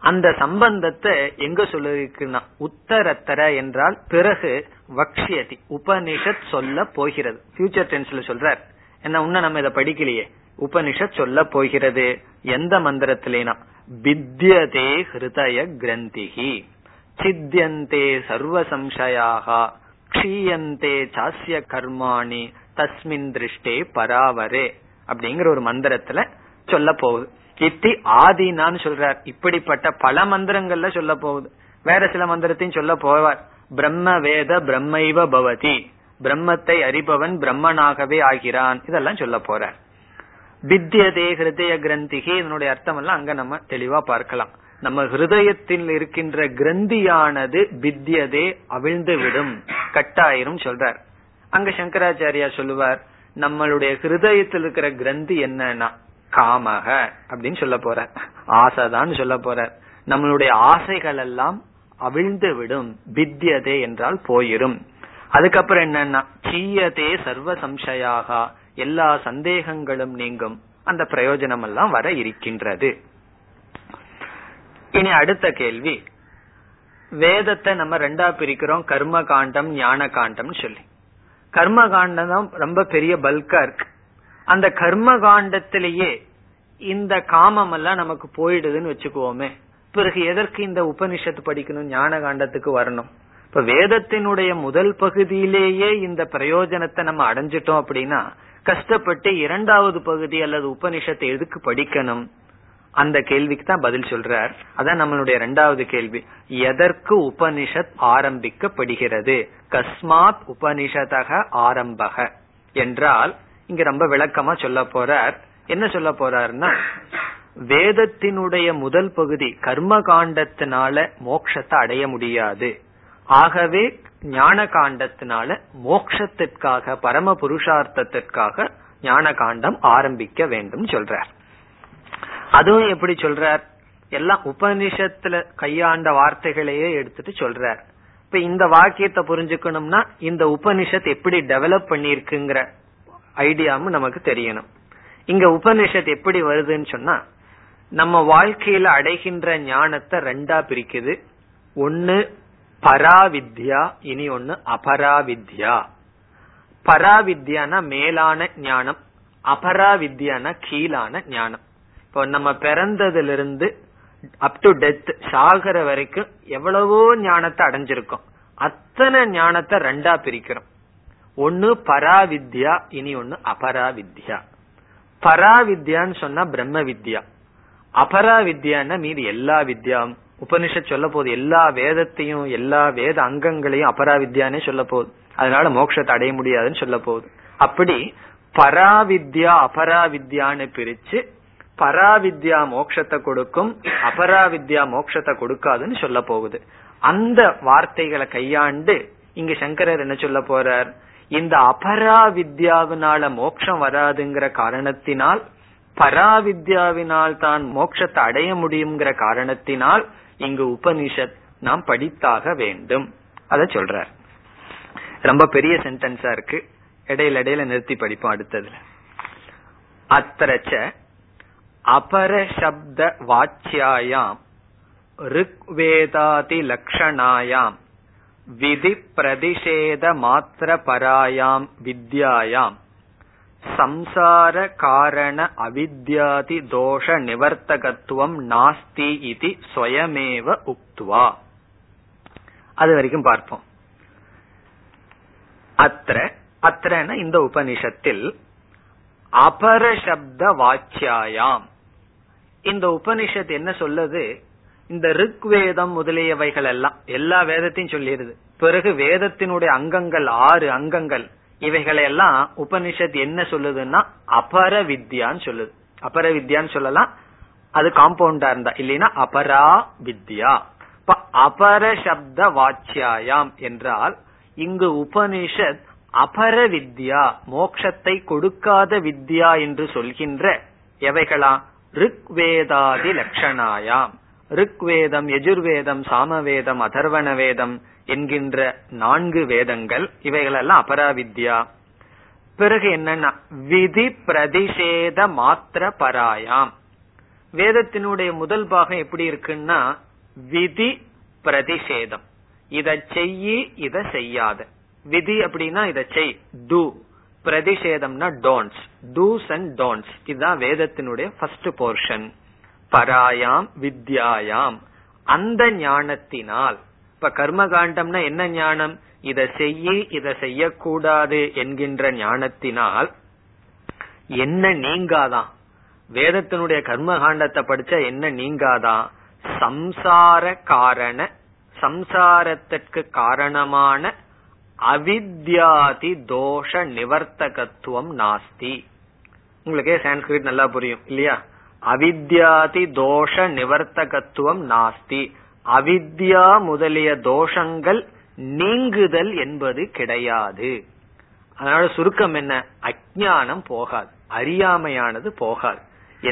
அந்த சம்பந்தத்தை எங்க சொல்லிருக்குன்னா, உத்தரத்தர என்றால் பிறகு, வக்ஷியதி உபனிஷத் சொல்ல போகிறது. ஃபியூச்சர் டென்ஸ்ல சொல்றார். என்ன உன்ன நம்ம இதை படிக்கலையே, உபனிஷத் சொல்ல போகிறது. எந்த மந்திரத்திலேனா வித்யதே ஹிருதய கிரந்திஹி சித்யந்தே சர்வ சம்சயாஹா க்ஷீயந்தே சாஸ்ய கர்மாணி தஸ்மின் திருஷ்டே பராவரே அப்படிங்கிற ஒரு மந்திரத்துல சொல்ல போகுது. இத்தி ஆதினான்னு சொல்றார். இப்படிப்பட்ட பல மந்திரங்கள்ல சொல்ல போகுது. வேற சில மந்திரத்தையும் சொல்ல போவார். பிரம்ம வேத பிரம்மைவ பவதி, பிரம்மத்தை அறிபவன் பிரம்மனாகவே ஆகிறான், இதெல்லாம் சொல்ல போறார். வித்யதே ஹிருதய கிரந்திகே, இதனுடைய அர்த்தம் எல்லாம் அங்க நம்ம தெளிவா பார்க்கலாம். நம்ம ஹிருதயத்தில் இருக்கின்ற கிரந்தியானது வித்யதே அவிழ்ந்து விடும், கட்டாயிரும் சொல்றார். அங்க சங்கராச்சாரியா சொல்லுவார், நம்மளுடைய ஹிருதயத்தில் இருக்கிற கிரந்தி என்னன்னா காமக அப்படின்னு சொல்ல போற, ஆசைதான் சொல்ல போற. நம்மளுடைய ஆசைகள் எல்லாம் அவிழ்ந்து விடும், வித்யதே என்றால் போயிரும். அதுக்கப்புறம் என்னன்னா சீயதே சர்வ சம்சயாக, எல்லா சந்தேகங்களும் நீங்கும். அந்த பிரயோஜனம் எல்லாம் வர இருக்கின்றது. இனி அடுத்த கேள்வி, வேதத்தை நம்ம ரெண்டா பிரிக்கிறோம், கர்ம காண்டம் ஞான காண்டம் சொல்லி. கர்ம காண்டம் தான் ரொம்ப பெரிய பல்கா இருக்கு. அந்த கர்ம காண்டத்திலேயே இந்த காமம் எல்லாம் நமக்கு போயிடுதுன்னு வச்சுக்குவோமே, பிறகு எதற்கு இந்த உபனிஷத்து படிக்கணும், ஞான காண்டத்துக்கு வரணும். இப்ப வேதத்தினுடைய முதல் பகுதியிலேயே இந்த பிரயோஜனத்தை நம்ம அடைஞ்சிட்டோம் அப்படின்னா கஷ்டப்பட்டு இரண்டாவது பகுதி அல்லது உபனிஷத்தை எதுக்கு படிக்கணும், அந்த கேள்விக்கு தான் பதில் சொல்றார். அதான் நம்மளுடைய இரண்டாவது கேள்வி, எதற்கு உபனிஷத் ஆரம்பிக்கப்படுகிறது. கஸ்மாத் உபனிஷதக ஆரம்பக என்றால் இங்க ரொம்ப விளக்கமா சொல்ல போறார். என்ன சொல்ல போறாருன்னா, வேதத்தினுடைய முதல் பகுதி கர்ம காண்டத்தினால மோட்சத்தை அடைய முடியாது, ஆகவே ஞான காண்டத்தினால மோட்சத்திற்காக பரம புருஷார்த்தத்திற்காக ஞான காண்டம் ஆரம்பிக்க வேண்டும் சொல்றார். அதுவும் எப்படி சொல்றார், எல்லாம் உபனிஷத்துல கையாண்ட வார்த்தைகளையே எடுத்துட்டு சொல்றார். இப்ப இந்த வாக்கியத்தை புரிஞ்சுக்கணும்னா இந்த உபனிஷத் எப்படி டெவலப் பண்ணிருக்குங்கிற ஐடியாவும் நமக்கு தெரியணும். இங்க உபனிஷத் எப்படி வருதுன்னு சொன்னா, நம்ம வாழ்க்கையில அடைகின்ற ஞானத்தை ரெண்டா பிரிக்குது. ஒன்னு பராவித்யா, இனி ஒன்னு அபராவித்யா. பராவித்யானா மேலான ஞானம், அபராவித்யானா கீழான ஞானம். இப்போ நம்ம பிறந்ததுல இருந்து அப் டு டெத், சாகர வரைக்கும் எவ்வளவோ ஞானத்தை அடைஞ்சிருக்கோம். அத்தனை ஞானத்தை ரெண்டா பிரிக்கிறோம். ஒன்னு பராவித்யா, இனி ஒன்னு அபராவித்யா. பராவித்யான்னு சொன்னா பிரம்ம வித்யா, அபராவித்யான்னா மீது எல்லா வித்யாவும். உபனிஷத் சொல்ல போகுது எல்லா வேதத்தையும் எல்லா வேத அங்கங்களையும் அபராவித்யானே சொல்ல போகுது. அதனால மோட்சத்தை அடைய முடியாதுன்னு சொல்ல போகுது. அப்படி பராவித்யா அபராவித்யான்னு பிரிச்சு பராவித்யா மோட்சத்தை கொடுக்கும், அபராவித்யா மோட்சத்தை கொடுக்காதுன்னு சொல்ல போகுது. அந்த வார்த்தைகளை கையாண்டு இங்க சங்கரர் என்ன சொல்ல போறார், இந்த அபராவித்யாவினால மோட்சம் வராதுங்கிற காரணத்தினால் பராவித்யாவினால் தான் மோட்சத்தை அடைய முடியுங்கிற காரணத்தினால் இங்கு உபனிஷத் நாம் படித்தாக வேண்டும். அத சொல்றார். ரொம்ப பெரிய சென்டென்ஸா இருக்கு, இடையில இடையில நிறுத்தி படிப்போம். அடுத்ததுல அத்திரச்ச அபரசப்த வாச்சியாயாம் ருக்வேதாதி லக்ஷணாயாம் விதி பிரதிஷேத மாத்திர பராயாம் வித்யாயாம் சம்சார காரண அவித்யாதி தோஷ நிவர்த்தகத்துவம் நாஸ்தி இதி ஸ்வயமேவ உக்த்வா. அது வரைக்கும் பார்ப்போம். அத்ரனா இந்த உபனிஷத்தில் அபரசப்த வாச்சியாயாம், இந்த உபனிஷத் என்ன சொல்லுது, இந்த ருக்வேதம் முதலியவைகள் எல்லாம் எல்லா வேதத்தையும் சொல்லிடுது. பிறகு வேதத்தினுடைய அங்கங்கள் 6 அங்கங்கள், இவைகளெல்லாம் உபனிஷத் என்ன சொல்லுதுன்னா அபர வித்யான்னு சொல்லுது. அபர வித்யான்னு சொல்லலாம், அது காம்பவுண்டா இருந்தா, இல்லைன்னா அபரா வித்யா. இப்ப அபர சப்த வாச்சியாயாம் என்றால் இங்கு உபனிஷத் அபர வித்யா, மோட்சத்தை கொடுக்காத வித்யா என்று சொல்கின்ற எவைகளா, ருக்வேதாதி லட்சணாயாம். ருக்வேதம், யஜுர்வேதம், சாமவேதம், அதர்வண வேதம் என்கின்ற 4 வேதங்கள், இவைகளெல்லாம் அபராவித்யா. பிறகு என்னன்னா விதி பிரதிஷேத மாத்திர பராயாம். வேதத்தினுடைய முதல் பாகம் எப்படி இருக்குன்னா விதி பிரதிஷேதம், இத செய்யி இத செய்யாத. விதி அப்படின்னா இத செய், டூ. பிரதிஷேதம்னா டோன்ட்ஸ், டூஸ் அண்ட் டோன்ட்ஸ். இதுதான் வேதத்தினுடைய ஃபர்ஸ்ட் போர்ஷன். பராயாம் வித்யாயாம், அந்த ஞானத்தினால். இப்ப கர்மகாண்டம்னா என்ன ஞானம், இத செய்யி இத செய்யக்கூடாது என்கின்ற ஞானத்தினால் என்ன நீங்காதான், வேதத்தினுடைய கர்மகாண்டத்தை படிச்சா என்ன நீங்காதான், சம்சார காரண, சம்சாரத்திற்கு காரணமான அவித்யாதி தோஷ நிவர்த்தகத்துவம் நாஸ்தி. உங்களுக்கே சான்ஸ்கிரிட் நல்லா புரியும் இல்லையா, அவித்யாதி தோஷ நிவர்த்தகத்துவம் நாஸ்தி, அவித்யா முதலிய தோஷங்கள் நீங்குதல் என்பது கிடையாது. அதனால சுருக்கம் என்ன, அஜ்ஞானம் போகாது, அறியாமையானது போகாது.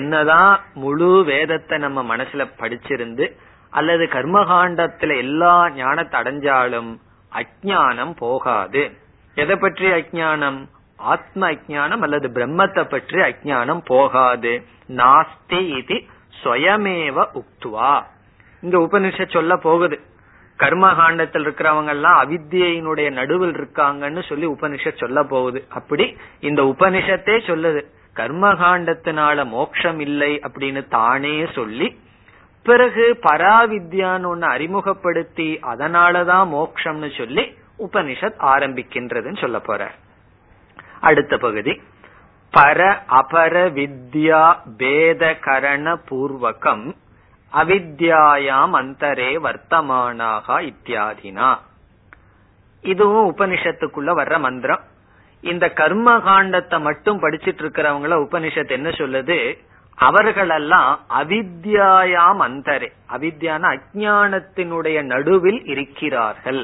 என்னதான் முழு வேதத்தை நம்ம மனசுல படிச்சிருந்து அல்லது கர்மகாண்டத்துல எல்லா ஞானத்தை அடைஞ்சாலும் அஜ்ஞானம் போகாது. எதை பற்றி அஜ்ஞானம், ஆத்ம அஜ்ஞானம் அல்லது பிரம்மத்தை பற்றி அஜ்ஞானம் போகாது. நாஸ்தி இதி ஸ்வயமேவ உக்த்வா. இங்க உபனிஷத் சொல்ல போகுது, கர்மகாண்டத்தில் இருக்கிறவங்க எல்லாம் அவித்யினுடைய நடுவில் இருக்காங்கன்னு சொல்லி உபனிஷத் சொல்ல போகுது. அப்படி இந்த உபனிஷத்தே சொல்லுது, கர்மகாண்டத்தினால மோட்சம் இல்லை அப்படின்னு தானே சொல்லி பிறகு பராவித்யான்னு ஒன்னு அறிமுகப்படுத்தி அதனாலதான் மோட்சம்னு சொல்லி உபனிஷத் ஆரம்பிக்கின்றதுன்னு சொல்ல போற. அடுத்த பகுதி பர அபர வித்யா பேத கரண பூர்வகம் அவித்யாயாம் அந்தரே வர்த்தமானாக இத்தியாதினா. இதுவும் உபனிஷத்துக்குள்ள வர்ற மந்திரம். இந்த கர்ம காண்டத்தை மட்டும் படிச்சிட்டு இருக்கிறவங்கள உபனிஷத் என்ன சொல்லுது, அவர்களெல்லாம் அவித்யாயாம் அந்தரே, அவித்யான அஞ்ஞானத்தினுடைய நடுவில் இருக்கிறார்கள்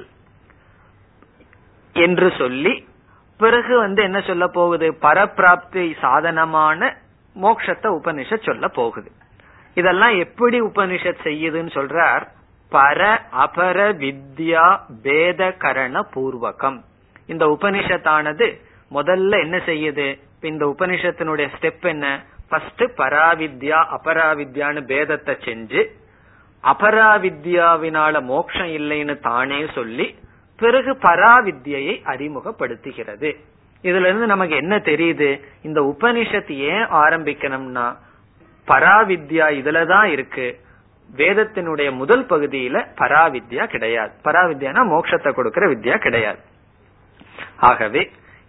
என்று சொல்லி பிறகு என்ன சொல்ல போகுது, பரப்பிராப்தி சாதனமான மோட்சத்தை உபனிஷத் சொல்ல போகுது. இதெல்லாம் எப்படி உபனிஷத் செய்யுதுன்னு சொல்றார், பர அபர வித்யா பேத கரண பூர்வகம். இந்த உபனிஷத்தானது முதல்ல என்ன செய்யுது, இந்த உபனிஷத்தினுடைய ஸ்டெப் என்ன, ஃபர்ஸ்ட் பராவித்யா அபராவித்யான்னு பேதத்தை செஞ்சு அபராவித்யாவினால மோட்சம் இல்லைன்னு தானே சொல்லி பிறகு பராவித்யை அறிமுகப்படுத்துகிறது. இதுல இருந்து நமக்கு என்ன தெரியுது, இந்த உபனிஷத்து ஏன் ஆரம்பிக்கணும்னா பராவித்யா இதுலதான் இருக்கு, வேதத்தினுடைய முதல் பகுதியில பராவித்யா கிடையாது. பராவித்யானா மோட்சத்தை கொடுக்கிற வித்யா கிடையாது. ஆகவே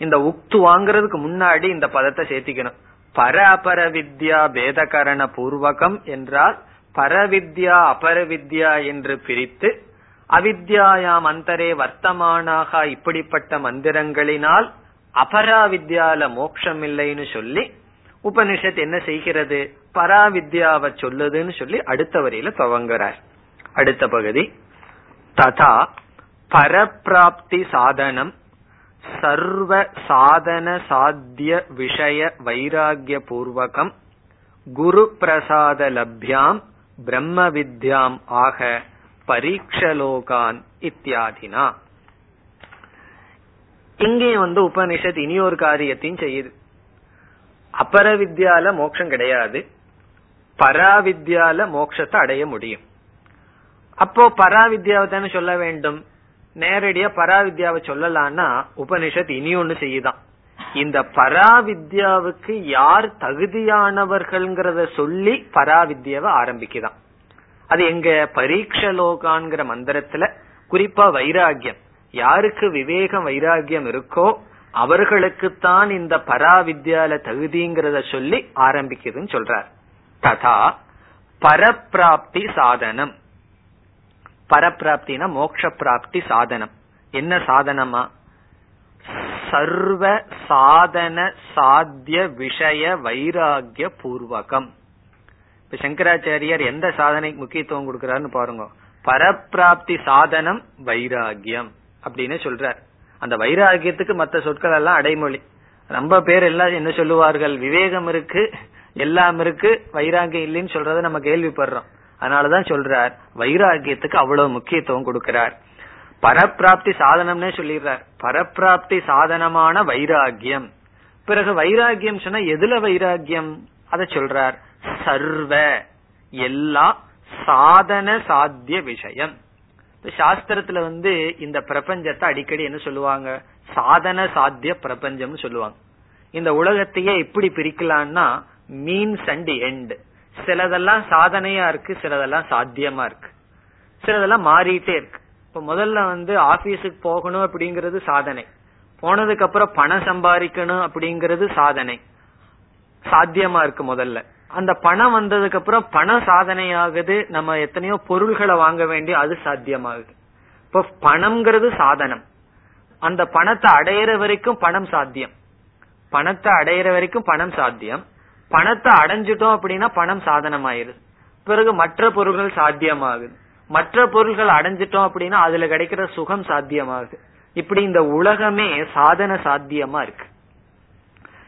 இந்த உக்து வாங்கிறதுக்கு முன்னாடி இந்த பதத்தை சேர்த்திக்கணும். பர அபர வித்யா பேதகரண பூர்வகம் என்றால் பரவித்யா அபரவித்யா என்று பிரித்து அவித்யாயாம் அந்தரே வர்த்தமானாக இப்படிப்பட்ட மந்திரங்களினால் அபராவித்யால மோட்சம் இல்லைன்னு சொல்லி உபனிஷத் என்ன செய்கிறது, பராவித்யாவை சொல்லுதுன்னு சொல்லி அடுத்த வரியில துவங்குறார். அடுத்த பகுதி ததா பரப்பிராப்தி சாதனம் சர்வ சாதன சாத்திய விஷய வைராகிய பூர்வகம் குரு பிரசாத லப்யாம் பிரம்ம வித்யாம் ஆக பரீட்சலோகான் இத்தியாதினா. இங்கே உபனிஷத் இனி ஒரு காரியத்தையும் செய்யுது. அபரவித்யால மோட்சம் கிடையாது, பராவித்யால மோட்சத்தை அடைய முடியும். அப்போ பராவித்யாவை தானே சொல்ல வேண்டும், நேரடியா பராவித்யாவை சொல்லலான்னா உபனிஷத் இனி ஒன்னு செய்யுதான். இந்த பராவித்யாவுக்கு யார் தகுதியானவர்கள்ங்கிறத சொல்லி பராவித்யாவை ஆரம்பிக்குதான். அது எங்க பரீட்சலோகான்ங்கிற மந்திரத்துல குறிப்பா வைராகியம், யாருக்கு விவேகம் வைராகியம் இருக்கோ அவர்களுக்குத்தான் இந்த பராவித்யால தகுதிங்கிறத சொல்லி ஆரம்பிக்குதுன்னு சொல்றார். ததா பரப்பிராப்தி சாதனம், பரப்பிராப்தினா மோட்ச பிராப்தி சாதனம். என்ன சாதனமா, சர்வ சாதன சாத்திய விஷய வைராகிய பூர்வகம். இப்ப சங்கராச்சாரியார் எந்த சாதனைக்கு முக்கியத்துவம் கொடுக்கிறாருன்னு பாருங்க. பரப்பிராப்தி சாதனம் வைராகியம் அப்படின்னு சொல்றார். அந்த வைராகியத்துக்கு மற்ற சொற்கள் எல்லாம் அடைமொழி. ரொம்ப பேர் எல்லாரும் என்ன சொல்லுவார்கள், விவேகம் இருக்கு எல்லாம் இருக்கு வைராகியம் இல்லைன்னு சொல்றத நம்ம கேள்விப்படுறோம். அதனாலதான் சொல்றார் வைராகியத்துக்கு அவ்வளவு முக்கியத்துவம் கொடுக்கிறார். பரப்பிராப்தி சாதனம்னே சொல்லிடுறார், பரப்பிராப்தி சாதனமான வைராகியம். பிறகு வைராகியம் சொன்னா எதுல வைராகியம் அத சொல்றார், சர்வ எல்லா சாதன சாத்திய விஷயம். சாஸ்திரத்துல இந்த பிரபஞ்சத்தை அடிக்கடி என்ன சொல்லுவாங்க, சாதன சாத்திய பிரபஞ்சம்னு சொல்லுவாங்க. இந்த உலகத்தையே எப்படி பிரிக்கலாம்னா மீன்ஸ் அண்ட் எண்ட். சிலதெல்லாம் சாதனையா இருக்கு, சிலதெல்லாம் சாத்தியமா இருக்கு, சிலதெல்லாம் மாறிட்டே இருக்கு. இப்ப முதல்ல ஆபீஸுக்கு போகணும் அப்படிங்கறது சாதனை, போனதுக்கு அப்புறம் பணம் சம்பாதிக்கணும் அப்படிங்கறது சாதனை, சாத்தியமா இருக்கு. முதல்ல அந்த பணம் வந்ததுக்கு அப்புறம் பணம் சாதனையாகுது, நம்ம எத்தனையோ பொருள்களை வாங்க வேண்டிய அது சாத்தியமாகுது. இப்போ பணம்ங்கிறது சாதனம், அந்த பணத்தை அடையிற வரைக்கும் பணம் சாத்தியம், பணத்தை அடையிற வரைக்கும் பணம் சாத்தியம். பணத்தை அடைஞ்சிட்டோம் அப்படின்னா பணம் சாதனம் ஆயிருது, பிறகு மற்ற பொருள்கள் சாத்தியமாகுது. மற்ற பொருள்கள் அடைஞ்சிட்டோம் அப்படின்னா அதுல கிடைக்கிற சுகம் சாத்தியமாகுது. இப்படி இந்த உலகமே சாதன சாத்தியமா இருக்கு.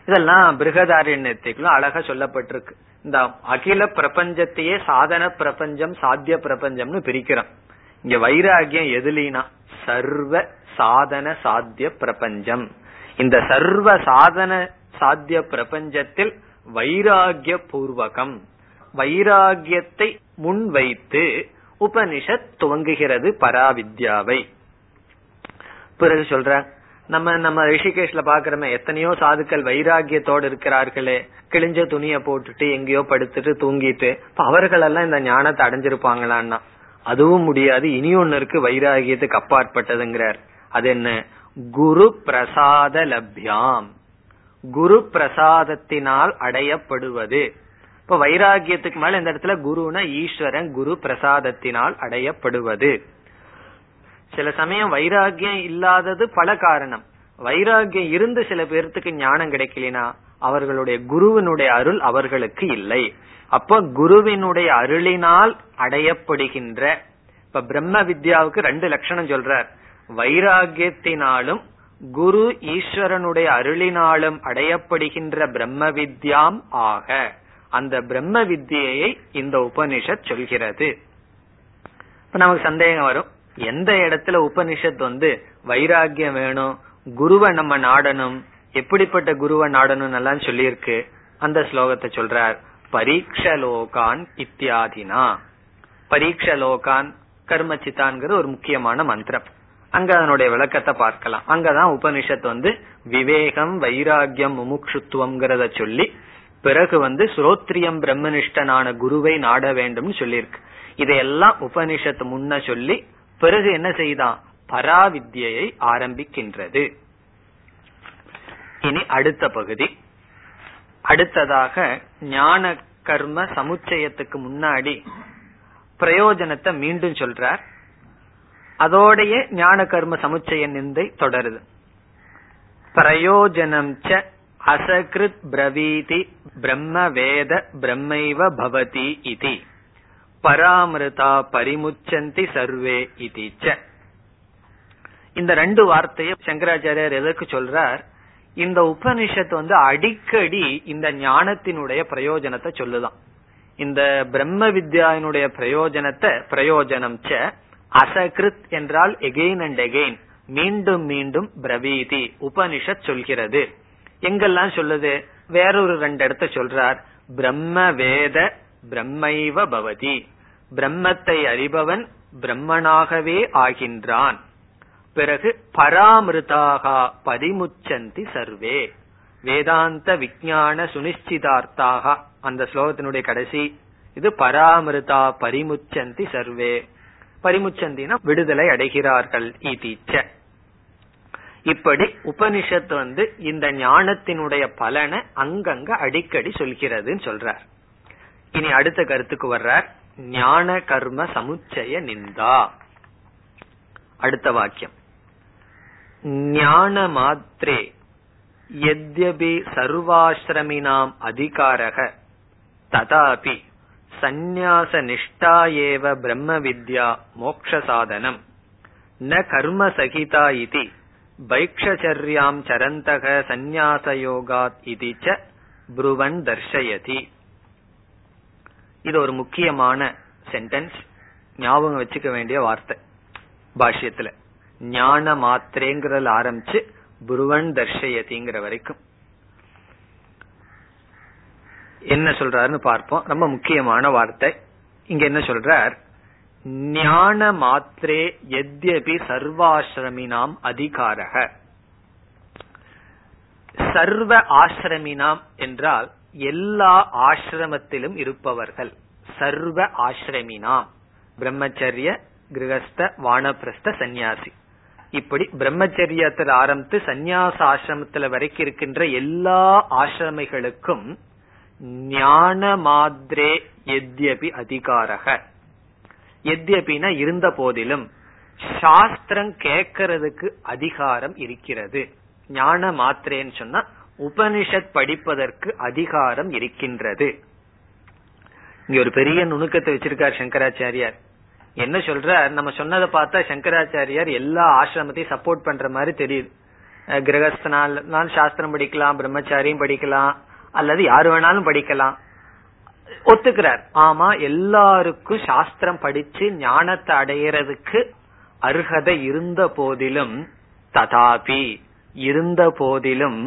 இதெல்லாம் பிருகதாரண்யத்துக்குள்ள அழகா சொல்லப்பட்டிருக்கு. இந்த அகில பிரபஞ்சத்தையே சாதன பிரபஞ்சம் சாத்திய பிரபஞ்சம்னு பிரிக்கிறோம். இங்க வைராகியம் எதுலினா சர்வ சாதன சாத்திய பிரபஞ்சம். இந்த சர்வ சாதன சாத்திய பிரபஞ்சத்தில் வைராகிய பூர்வகம், வைராகியத்தை முன்வைத்து உபனிஷத் துவங்குகிறது பராவித்யாவை. பிறகு சொல்ற நம்ம ரிஷிகேஷ்ல பாக்குறோமே, எத்தனையோ சாதுக்கள் வைராகியத்தோடு இருக்கிறார்களே, கிழிஞ்ச துணியை போட்டுட்டு எங்கேயோ படுத்துட்டு தூங்கிட்டு, அவர்கள் எல்லாம் இந்த ஞானத்தை அடைஞ்சிருப்பாங்களான்னா அதுவும் முடியாது. இனி ஒன்னு இருக்கு வைராகியத்துக்கு அப்பாற்பட்டதுங்கிறார். அது என்ன? குரு பிரசாத லப்யாம், குரு பிரசாதத்தினால் அடையப்படுவது. இப்ப வைராகியத்துக்கு மேல இந்த இடத்துல குருனா ஈஸ்வரன், குரு பிரசாதத்தினால் அடையப்படுவது. சில சமயம் வைராகியம் இல்லாதது பல காரணம். வைராகியம் இருந்து சில பேர்த்துக்கு ஞானம் கிடைக்கலனா அவர்களுடைய குருவினுடைய அருள் அவர்களுக்கு இல்லை. அப்ப குருவினுடைய அருளினால் அடையப்படுகின்ற, இப்ப பிரம்ம வித்யாவுக்கு 2 லட்சணம் சொல்றார். வைராகியத்தினாலும் குரு ஈஸ்வரனுடைய அருளினாலும் அடையப்படுகின்ற பிரம்ம வித்யாம் ஆக, அந்த பிரம்ம வித்யை இந்த உபனிஷத் சொல்கிறது. இப்ப நமக்கு சந்தேகம் வரும், எந்த இடத்துல உபனிஷத் வைராகியம் வேணும், குருவை நம்ம நாடணும், எப்படிப்பட்ட குருவை நாடணும் எல்லாம் சொல்லியிருக்கு. அந்த ஸ்லோகத்தை சொல்றார், பரீட்சலோகான் இத்தியாதினா. பரீட்சலோகான் கர்மசிதான்கிற ஒரு முக்கியமான மந்திரம், அங்க அதனுடைய விளக்கத்தை பார்க்கலாம். அங்கதான் உபனிஷத் விவேகம் வைராகியம் முமுட்சுத்துவம்ங்கிறத சொல்லி பிறகு ஸ்ரோத்ரியம் பிரம்மனிஷ்டனான குருவை நாட வேண்டும் சொல்லியிருக்கு. இதையெல்லாம் உபனிஷத்து முன்ன சொல்லி பிறகு என்ன செய்தான், பராவித்யை ஆரம்பிக்கின்றது. இனி அடுத்த பகுதி. அடுத்ததாக ஞான கர்ம சமுச்சயத்துக்கு முன்னாடி பிரயோஜனத்தை மீண்டும் சொல்றார். அதோடைய ஞான கர்ம சமுச்சய நிந்தை தொடருது. பிரயோஜனம் ச அசகிருத் பிரவீதி பிரம்ம வேத பிரம்மைவ பவதி இதி பராமிருதா பரிமுச்சந்தி சர்வே இதி ச. இந்த 2 வார்த்தையை சங்கராச்சாரியர் எதற்கு சொல்றார்? இந்த உபனிஷத்து அடிக்கடி இந்த ஞானத்தினுடைய பிரயோஜனத்தை சொல்லுதான். இந்த பிரம்ம வித்யாவினுடைய பிரயோஜனத்தை, பிரயோஜனம் ச அசகிருத் என்றால் எகெயின் அண்ட் எகெயின், மீண்டும் மீண்டும் பிரவீதி உபனிஷத் சொல்கிறது. எங்கெல்லாம் சொல்லுது? வேறொரு 2 இடத்த சொல்றார். பிரம்ம வேத பிரம்மைவ பவதி, பிரம்மத்தை அறிபவன் பிரம்மனாகவே ஆகின்றான். பிறகு பராமிருதாக பரிமுச்சந்தி சர்வே வேதாந்த விஞ்ஞான சுனிச்சிதார்த்தாக, அந்த ஸ்லோகத்தினுடைய கடைசி இது பராமிருதா பரிமுச்சந்தி சர்வே, பரிமுச்சந்தினா விடுதலை அடைகிறார்கள். இப்படி உபனிஷத்து இந்த ஞானத்தினுடைய பலனை அங்கங்க அடிக்கடி சொல்கிறதுன்னு சொல்றார். இனி அடுத்த கருத்துக்கு வர்றார், ஞான கர்ம சமுச்சய நிந்தா. அடுத்த வாக்கியம், ஞான மாத்ரே யத்யபி சர்வாஸ்ரமினாம் அதிகாரக ததாபி சந்நியாச நிஷ்டா ஏவ பிரம்ம வித்யா மோக்ஷ சாதனம் ந கர்ம சகிதா இதி பைக்ஷசர்யாம் சரந்தக சந்நியாச யோகாத் இதி ச ப்ருவன் தர்ஷயதி. இது ஒரு முக்கியமான சென்டென்ஸ், ஞாபகம் வச்சுக்க வேண்டிய வார்த்தை. பாஷ்யத்துல ஞான மாத்திரேங்கிறத ஆரம்பிச்சு ப்ருவன் தர்ஷயதிங்கிற வரைக்கும் என்ன சொல்றாருன்னு பார்ப்போம். ரொம்ப முக்கியமான வார்த்தை. இங்க என்ன சொல்றார்? ஞான மாத்ரே யத்யபி சர்வாஸ்ரமினாம் அதிகாரக. சர்வ ஆஸ்ரமினாம் என்றால் எல்லா ஆசிரமத்திலும் இருப்பவர்கள். சர்வ ஆஸ்ரமினாம் பிரம்மச்சரிய, கிரகஸ்த, வானப்பிரஸ்த, சந்நியாசி, இப்படி பிரம்மச்சரியத்தில் ஆரம்பித்து சந்நியாச ஆசிரமத்துல வரைக்கும் இருக்கின்ற எல்லா ஆசிரமிகளுக்கும் ஞான மாத்ரே யத்யபி அதிகாரக. யத்யபினா இருந்த போதிலும், சாஸ்திரம் கேட்கறதுக்கு அதிகாரம் இருக்கிறது. ஞான மாத்ரேன்னு சொன்னா உபனிஷத் படிப்பதற்கு அதிகாரம் இருக்கின்றது. இங்க ஒரு பெரிய நுணுக்கத்தை வச்சிருக்கார் சங்கராச்சாரியார். என்ன சொல்ற? நம்ம சொன்னதை பார்த்தா சங்கராச்சாரியார் எல்லா ஆசிரமத்தையும் சப்போர்ட் பண்ற மாதிரி தெரியுது. கிரகஸ்தனால நான் சாஸ்திரம் படிக்கலாம், பிரம்மச்சாரியும் படிக்கலாம், அல்லது யாரு வேணாலும் படிக்கலாம். ஒத்துக்கிறார். ஆமா, எல்லாருக்கும் சாஸ்திரம் படிச்சு ஞானத்தை அடையறதுக்கு அருகதை இருந்த போதிலும், ததாபி இருந்த போதிலும்,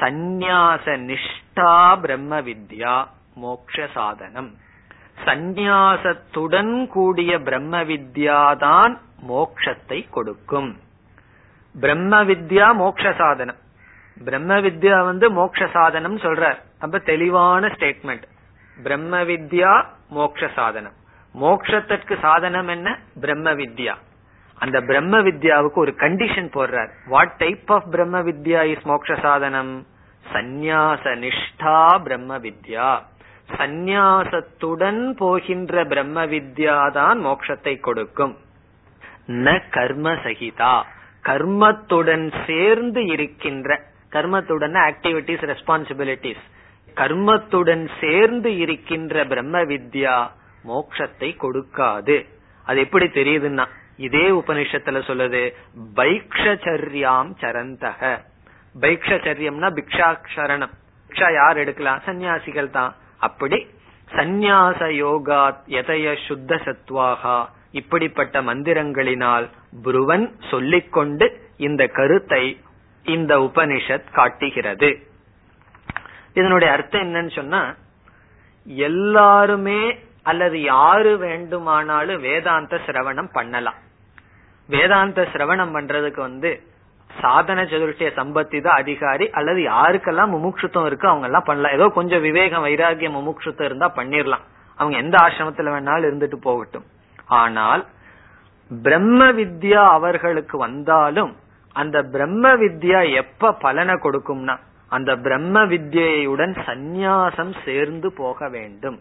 சந்நியாச நிஷ்டா பிரம்ம வித்யா மோட்ச சாதனம், சந்நியாசத்துடன் கூடிய பிரம்ம வித்யாதான் மோட்சத்தை கொடுக்கும். பிரம்ம வித்யா மோட்ச சாதனம். பிரம்ம வித்யா மோட்ச சாதனம் சொல்றார். அப்ப தெளிவான ஸ்டேட்மெண்ட், பிரம்ம வித்யா மோட்ச சாதனம். மோட்சத்திற்கு சாதனம் என்ன? பிரம்ம வித்யா. அந்த பிரம்ம வித்யாவுக்கு ஒரு கண்டிஷன் போடுறார். வாட் டைப் ஆஃப் பிரம்ம வித்யா இஸ் மோட்ச சாதனம்? சந்நியாச நிஷ்டா பிரம்ம வித்யா. சந்நியாசத்துடன் போகின்ற பிரம்ம வித்யா தான் மோட்சத்தை கொடுக்கும். ந கர்ம சகிதா, கர்மத்துடன் சேர்ந்து இருக்கின்ற, கர்மத்துடன் ஆக்டிவிட்டிஸ் ரெஸ்பான்சிபிலிட்டிஸ், கர்மத்துடன் சேர்ந்து இருக்கின்ற பிரம்ம வித்யா மோட்சத்தை கொடுக்காது. அது எப்படி தெரியுதுன்னா, இதே உபநிஷத்துல சொல்லுது, பைக்ஷச்சரியாம் சரந்தக. பைக்ஷச்சரியம்னா பிக்ஷாக்ஷரணம். பிக்ஷா யார் எடுக்கலாம்? சன்னியாசிகள் தான். அப்படி சந்நியாச யோகா யதய சுத்த சத்வாகா, இப்படிப்பட்ட மந்திரங்களினால் புருவன் சொல்லிக்கொண்டு இந்த கருத்தை இந்த உபனிஷத் காட்டுகிறது. இதனுடைய அர்த்தம் என்னன்னு சொன்னா, எல்லாருமே அல்லது யாரு வேண்டுமானாலும் வேதாந்த சிரவணம் பண்ணலாம். வேதாந்த சிரவணம் பண்றதுக்கு சாதன சதுர்த்திய சம்பத்தித அதிகாரி அல்லது யாருக்கெல்லாம் முமுட்சுத்தம் இருக்கு அவங்க எல்லாம் பண்ணலாம். ஏதோ கொஞ்சம் விவேகம் வைராகியம் முமுட்சுத்தம் இருந்தா பண்ணிரலாம். அவங்க எந்த ஆசிரமத்துல வேணாலும் இருந்துட்டு போகட்டும். ஆனால் பிரம்ம வித்யா அவர்களுக்கு வந்தாலும் அந்த பிரம்ம வித்யா எப்ப பலனை கொடுக்கும்னா, அந்த பிரம்ம வித்யுடன் சந்நியாசம் சேர்ந்து போக வேண்டும்.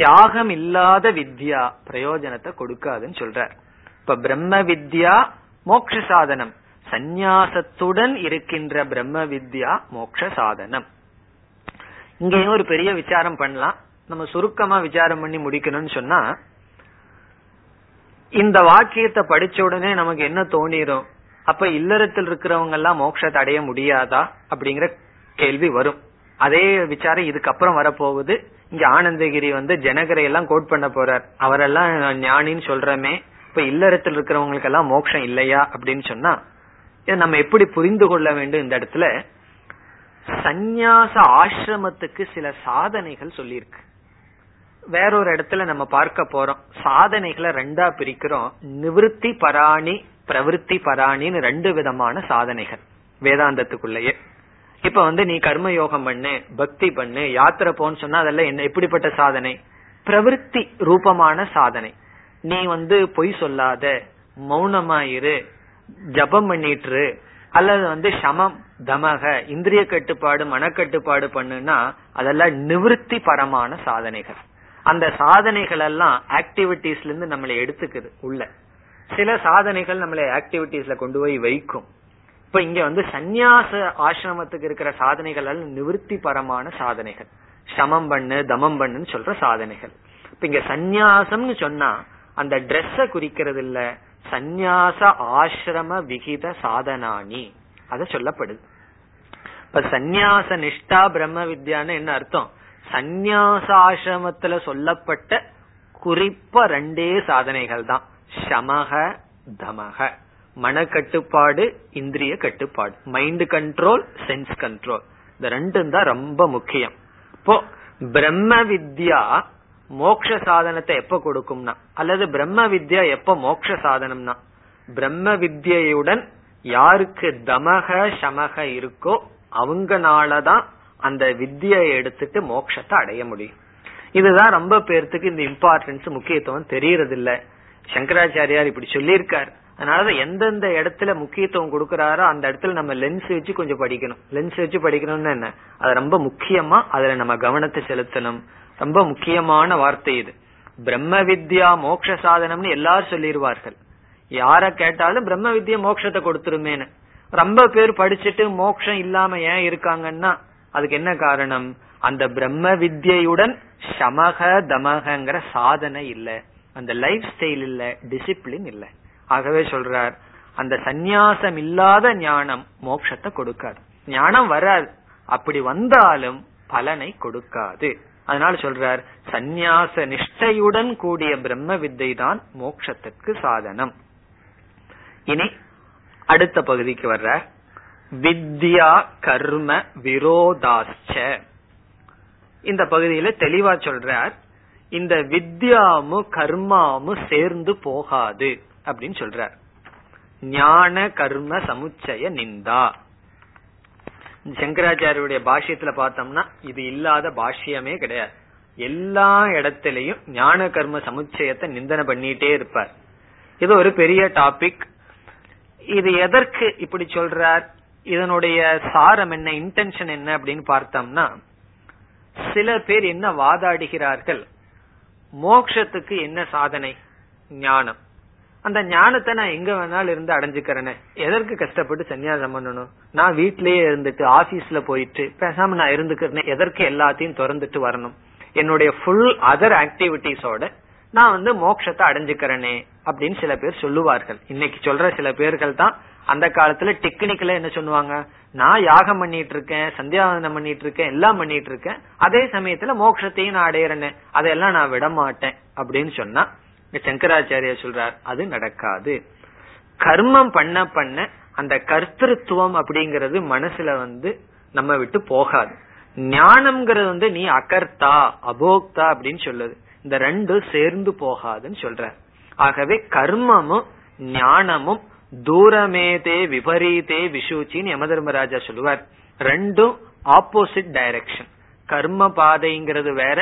தியாகம் இல்லாத வித்யா பிரயோஜனத்தை கொடுக்காதுன்னு சொல்றார். இப்ப பிரம்ம வித்யா மோட்ச சாதனம், சந்நியாசத்துடன் இருக்கின்ற பிரம்ம வித்யா மோட்ச சாதனம். இங்கேயும் ஒரு பெரிய விசாரம் பண்ணலாம். நம்ம சுருக்கமா விசாரம் பண்ணி முடிக்கணும்னு சொன்னா, இந்த வாக்கியத்தை படிச்ச உடனே நமக்கு என்ன தோணிரும்? அப்ப இல்லறத்தில் இருக்கிறவங்க எல்லாம் மோட்சத்தை அடைய முடியாதா அப்படிங்கிற கேள்வி வரும். அதே விசாரம் இதுக்கப்புறம் வரப்போகுது. இங்க ஆனந்தகிரி ஜனகரை எல்லாம் கோட் பண்ண போறார். அவரெல்லாம் ஞானின்னு சொல்றமே, இப்ப இல்லறத்தில் இருக்கிறவங்களுக்கு எல்லாம் மோட்சம் இல்லையா அப்படின்னு சொன்னா, நம்ம எப்படி புரிந்து கொள்ள வேண்டும்? இந்த இடத்துல சந்நியாச ஆசிரமத்துக்கு சில சாதனைகள் சொல்லியிருக்கு. வேறொரு இடத்துல நம்ம பார்க்க போறோம். சாதனைகளை ரெண்டா பிரிக்கிறோம். நிவிருத்தி பராணி, பிரவிற்த்தி பராணின்னு ரெண்டு விதமான சாதனைகள் வேதாந்தத்துக்குள்ளேயே. இப்ப நீ கர்மயோகம் பண்ணு, பக்தி பண்ணு, யாத்திரை போன்னு சொன்னா அதெல்லாம் என்ன எப்படிப்பட்ட சாதனை? பிரவிற்த்தி ரூபமான சாதனை. நீ பொய் சொல்லாத, மௌனமாயிரு, ஜபம் பண்ணிட்டு, அல்லது சமம் தமக இந்திரிய கட்டுப்பாடு மனக்கட்டுப்பாடு பண்ணுனா அதெல்லாம் நிவிருத்தி பரமான சாதனைகள். அந்த சாதனைகள் எல்லாம் ஆக்டிவிட்டிஸ்ல இருந்து நம்மளை எடுத்துக்குது உள்ள. சில சாதனைகள் நம்மளை ஆக்டிவிட்டிஸ்ல கொண்டு போய் வைக்கும். இப்ப இங்க சந்நியாச ஆசிரமத்துக்கு இருக்கிற சாதனைகள் எல்லாம் நிவிருத்தி பரமான சாதனைகள். சமம் பண்ணு, தமம் பண்ணுன்னு சொல்ற சாதனைகள். இப்ப இங்க சந்நியாசம்னு சொன்னா அந்த ட்ரெஸ்ஸ குறிக்கிறது இல்ல, சந்நியாச ஆசிரம விகித சாதனானி அத சொல்லப்படுது. இப்ப சந்நியாச நிஷ்டா பிரம்ம வித்யான்னு என்ன அர்த்தம்? சந்நியாசாசிரமத்துல சொல்லப்பட்ட குறிப்பா ரெண்டே சாதனைகள் தான், சமக தமக, மனக்கட்டுப்பாடு இந்திரிய கட்டுப்பாடு, மைண்ட் கண்ட்ரோல் சென்ஸ் கண்ட்ரோல், இந்த ரெண்டும் தான் ரொம்ப முக்கியம். இப்போ பிரம்ம வித்யா மோட்ச சாதனத்தை எப்ப கொடுக்கும்னா, அல்லது பிரம்ம வித்யா எப்ப மோட்ச சாதனம்னா, பிரம்ம வித்யுடன் யாருக்கு தமக சமக இருக்கோ அவங்கனாலதான் அந்த வித்யை எடுத்துட்டு மோட்சத்தை அடைய முடியும். இதுதான் ரொம்ப பேர்த்துக்கு இந்த இம்பார்ட்டன்ஸ் முக்கியத்துவம் தெரியறது இல்ல. சங்கராச்சாரியார் இப்படி சொல்லியிருக்காரு. அதனாலதான் எந்தெந்த இடத்துல முக்கியத்துவம் கொடுக்கறாரோ அந்த இடத்துல நம்ம லென்ஸ் வச்சு கொஞ்சம் படிக்கணும். லென்ஸ் வச்சு படிக்கணும்னு என்ன, அது ரொம்ப முக்கியமா அதுல நம்ம கவனத்தை செலுத்தணும். ரொம்ப முக்கியமான வார்த்தை இது. பிரம்ம வித்யா மோட்ச சாதனம்னு எல்லாரும் சொல்லிடுவார்கள். யார கேட்டாலும் பிரம்ம வித்யா மோட்சத்தை கொடுத்துருமேன்னு. ரொம்ப பேர் படிச்சுட்டு மோட்சம் இல்லாம ஏன் இருக்காங்கன்னா அதுக்கு என்ன காரணம்? அந்த பிரம்ம வித்யுடன் சமக தமகங்கிற சாதனை இல்ல, அந்த லைஃப் ஸ்டைல் இல்ல, டிசிப்ளின் இல்ல. ஆகவே சொல்றார், அந்த சந்நியாசம் இல்லாத ஞானம் மோட்சத்தை கொடுக்காது. ஞானம் வராது, அப்படி வந்தாலும் பலனை கொடுக்காது. அதனால சொல்றார், சந்நியாச நிஷ்டையுடன் கூடிய பிரம்ம வித்தை தான் மோட்சத்திற்கு சாதனம். இனி அடுத்த பகுதிக்கு வர்ற வித்யா கர்ம விரோதாச்ச இந்த பகுதியில தெளிவா சொல்றார். இந்த வித்யாமு கர்மாமு சேர்ந்து போகாது அப்படின்னு சொல்றார். ஞான கர்ம சமுச்சய நிந்தா. சங்கராச்சாரியுடைய பாஷ்யத்துல பார்த்தோம்னா இது இல்லாத பாஷ்யமே கிடையாது. எல்லா இடத்திலையும் ஞான கர்ம சமுச்சயத்தை நிந்தனை பண்ணிட்டே இருப்பார். இது ஒரு பெரிய டாபிக். இது எதற்கு இப்படி சொல்றார், இதனுடைய சாரம் என்ன, இன்டென்ஷன் என்ன அப்படின்னு பார்த்தோம்னா, சில பேர் என்ன வாதாடுகிறார்கள், மோக்ஷத்துக்கு என்ன சாதனை, ஞானம். அந்த ஞானத்தை நான் எங்க வேணாலும் இருந்து அடைஞ்சுக்கிறேன்னு, எதற்கு கஷ்டப்பட்டு சன்னியாசம் பண்ணணும், நான் வீட்லயே இருந்துட்டு ஆபீஸ்ல போயிட்டு பேசாம நான் இருந்துக்கிறேன், எதற்கு எல்லாத்தையும் திறந்துட்டு வரணும், என்னுடைய ஃபுல் அதர் ஆக்டிவிட்டிஸோட நான் வந்து மோட்சத்தை அடைஞ்சுக்கிறேனே அப்படின்னு சில பேர் சொல்லுவார்கள். இன்னைக்கு சொல்ற சில பேர்கள் தான் அந்த காலத்துல டெக்னிக்கலா என்ன சொல்லுவாங்க, நான் யாகம் பண்ணிட்டு இருக்கேன், சந்தியாவந்தனம் பண்ணிட்டு இருக்கேன், எல்லாம் பண்ணிட்டு இருக்கேன், அதே சமயத்துல மோட்சத்தையும் நான் அடையறேன்னு, அதெல்லாம் நான் விட மாட்டேன் அப்படின்னு சொன்னா சங்கராச்சாரிய சொல்றார் அது நடக்காது. கர்மம் பண்ண பண்ண அந்த கர்த்திருவம் அப்படிங்கறது மனசுல வந்து நம்ம விட்டு போகாது. ஞானம்ங்கிறது வந்து நீ அகர்த்தா அபோக்தா அப்படின்னு சொல்லுது, இந்த ரெண்டும் சேர்ந்து போகாதுன்னு சொல்ற. ஆகவே கர்மமும் ஞானமும் தூரமேதே விபரீதே விசூச்சின்னு யம தர்மராஜா சொல்லுவார். ரெண்டும் ஆப்போசிட் டைரக்ஷன். கர்ம பாதைங்கிறது வேற,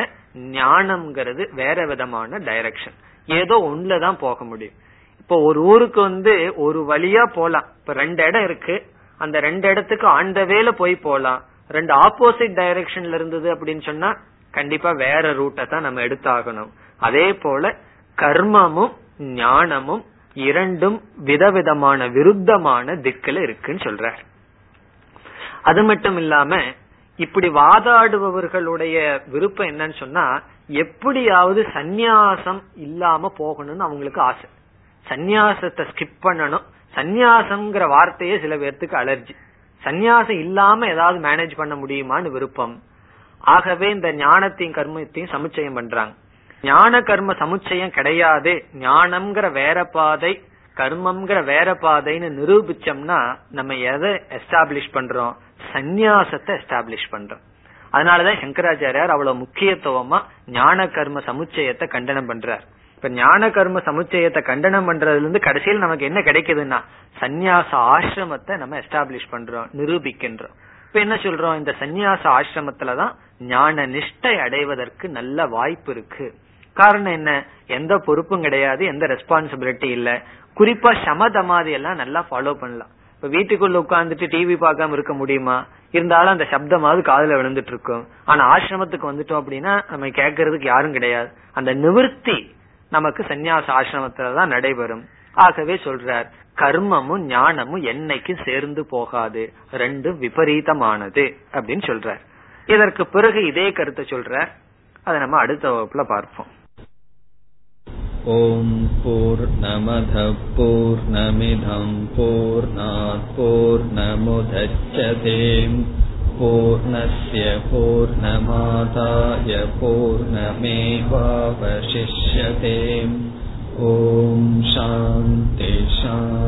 ஞானம்ங்கிறது வேற விதமான டைரக்ஷன். ஏதோ ஒண்ணுலதான் போக முடியும். இப்போ ஒரு ஊருக்கு வந்து ஒரு வழியா போலாம், இப்ப ரெண்டு இடம் இருக்கு, அந்த ரெண்டு இடத்துக்கு ஆண்ட வேல போய் போலாம். ரெண்டு ஆப்போசிட் டைரக்ஷன்ல இருந்தது அப்படின்னு சொன்னா கண்டிப்பா வேற ரூட்டை தான் நம்ம எடுத்தாகணும். அதே போல கர்மமும் ஞானமும் இரண்டும் விதவிதமான விருத்தமான திக்குல இருக்குன்னு சொல்றார். அது மட்டும் இல்லாம இப்படி வாதாடுபவர்களுடைய விருப்பம் என்னன்னு சொன்னா, எப்படியாவது சந்நியாசம் இல்லாம போகணும்னு அவங்களுக்கு ஆசை, சந்நியாசத்தை ஸ்கிப் பண்ணணும். சந்நியாசம்ங்கிற வார்த்தையே சில பேர்த்துக்கு அலர்ஜி. சந்நியாசம் இல்லாம ஏதாவது மேனேஜ் பண்ண முடியுமான்னு விருப்பம். ஆகவே இந்த ஞானத்தையும் கர்மத்தையும் சமுச்சயம் பண்றாங்க. ஞான கர்ம சமுச்சயம் கிடையாது, ஞானம்ங்கிற வேற பாதை கர்மம்ங்கிற வேற பாதைன்னு நிரூபிச்சோம்னா நம்ம எதை எஸ்டாப்ளிஷ் பண்றோம், சந்நியாசத்தை எஸ்டாப்ளிஷ் பண்றோம். அதனாலதான் சங்கராச்சாரியார் அவ்வளவு முக்கியத்துவமா ஞான கர்ம சமுச்சயத்தை கண்டனம் பண்றார். இப்ப ஞான கர்ம சமுச்சயத்தை கண்டனம் பண்றதுல இருந்து கடைசியில் நமக்கு என்ன கிடைக்குதுன்னா, சந்நியாச ஆசிரமத்தை நம்ம எஸ்டாப்ளிஷ் பண்றோம், நிரூபிக்கின்றோம். இப்ப என்ன சொல்றோம், இந்த சந்நியாச ஆசிரமத்துலதான் ஞான நிஷ்டை அடைவதற்கு நல்ல வாய்ப்பு இருக்கு. காரணம் என்ன, எந்த பொறுப்பும் கிடையாது, எந்த ரெஸ்பான்சிபிலிட்டி இல்ல. குறிப்பா சமதமாதி எல்லாம் நல்லா ஃபாலோ பண்ணலாம். இப்ப வீட்டுக்குள்ள உட்கார்ந்துட்டு டிவி பார்க்காம இருக்க முடியுமா, இருந்தாலும் அந்த சப்தமாவது காதுல விழுந்துட்டு இருக்கும். ஆனா ஆசிரமத்துக்கு வந்துட்டோம் அப்படின்னா நம்ம கேட்கறதுக்கு யாரும் கிடையாது. அந்த நிவர்த்தி நமக்கு சந்நியாச ஆசிரமத்துலதான் நடைபெறும். ஆகவே சொல்றார் கர்மமும் ஞானமும் என்னைக்கு சேர்ந்து போகாது, ரெண்டும் விபரீதமானது அப்படின்னு சொல்றார். இதற்கு பிறகு இதே கருத்தை சொல்றார். அதை நம்ம அடுத்த வகுப்புல பார்ப்போம். ஓம் பூர்ணமத பூர்ணமிதம் பூர்ணாத் பூர்ணமுதச்யதே பூர்ணஸ்ய பூர்ணமாதாய பூர்ணமேவாவசிஷ்யதே. ஓம் சாந்தி சாந்தி.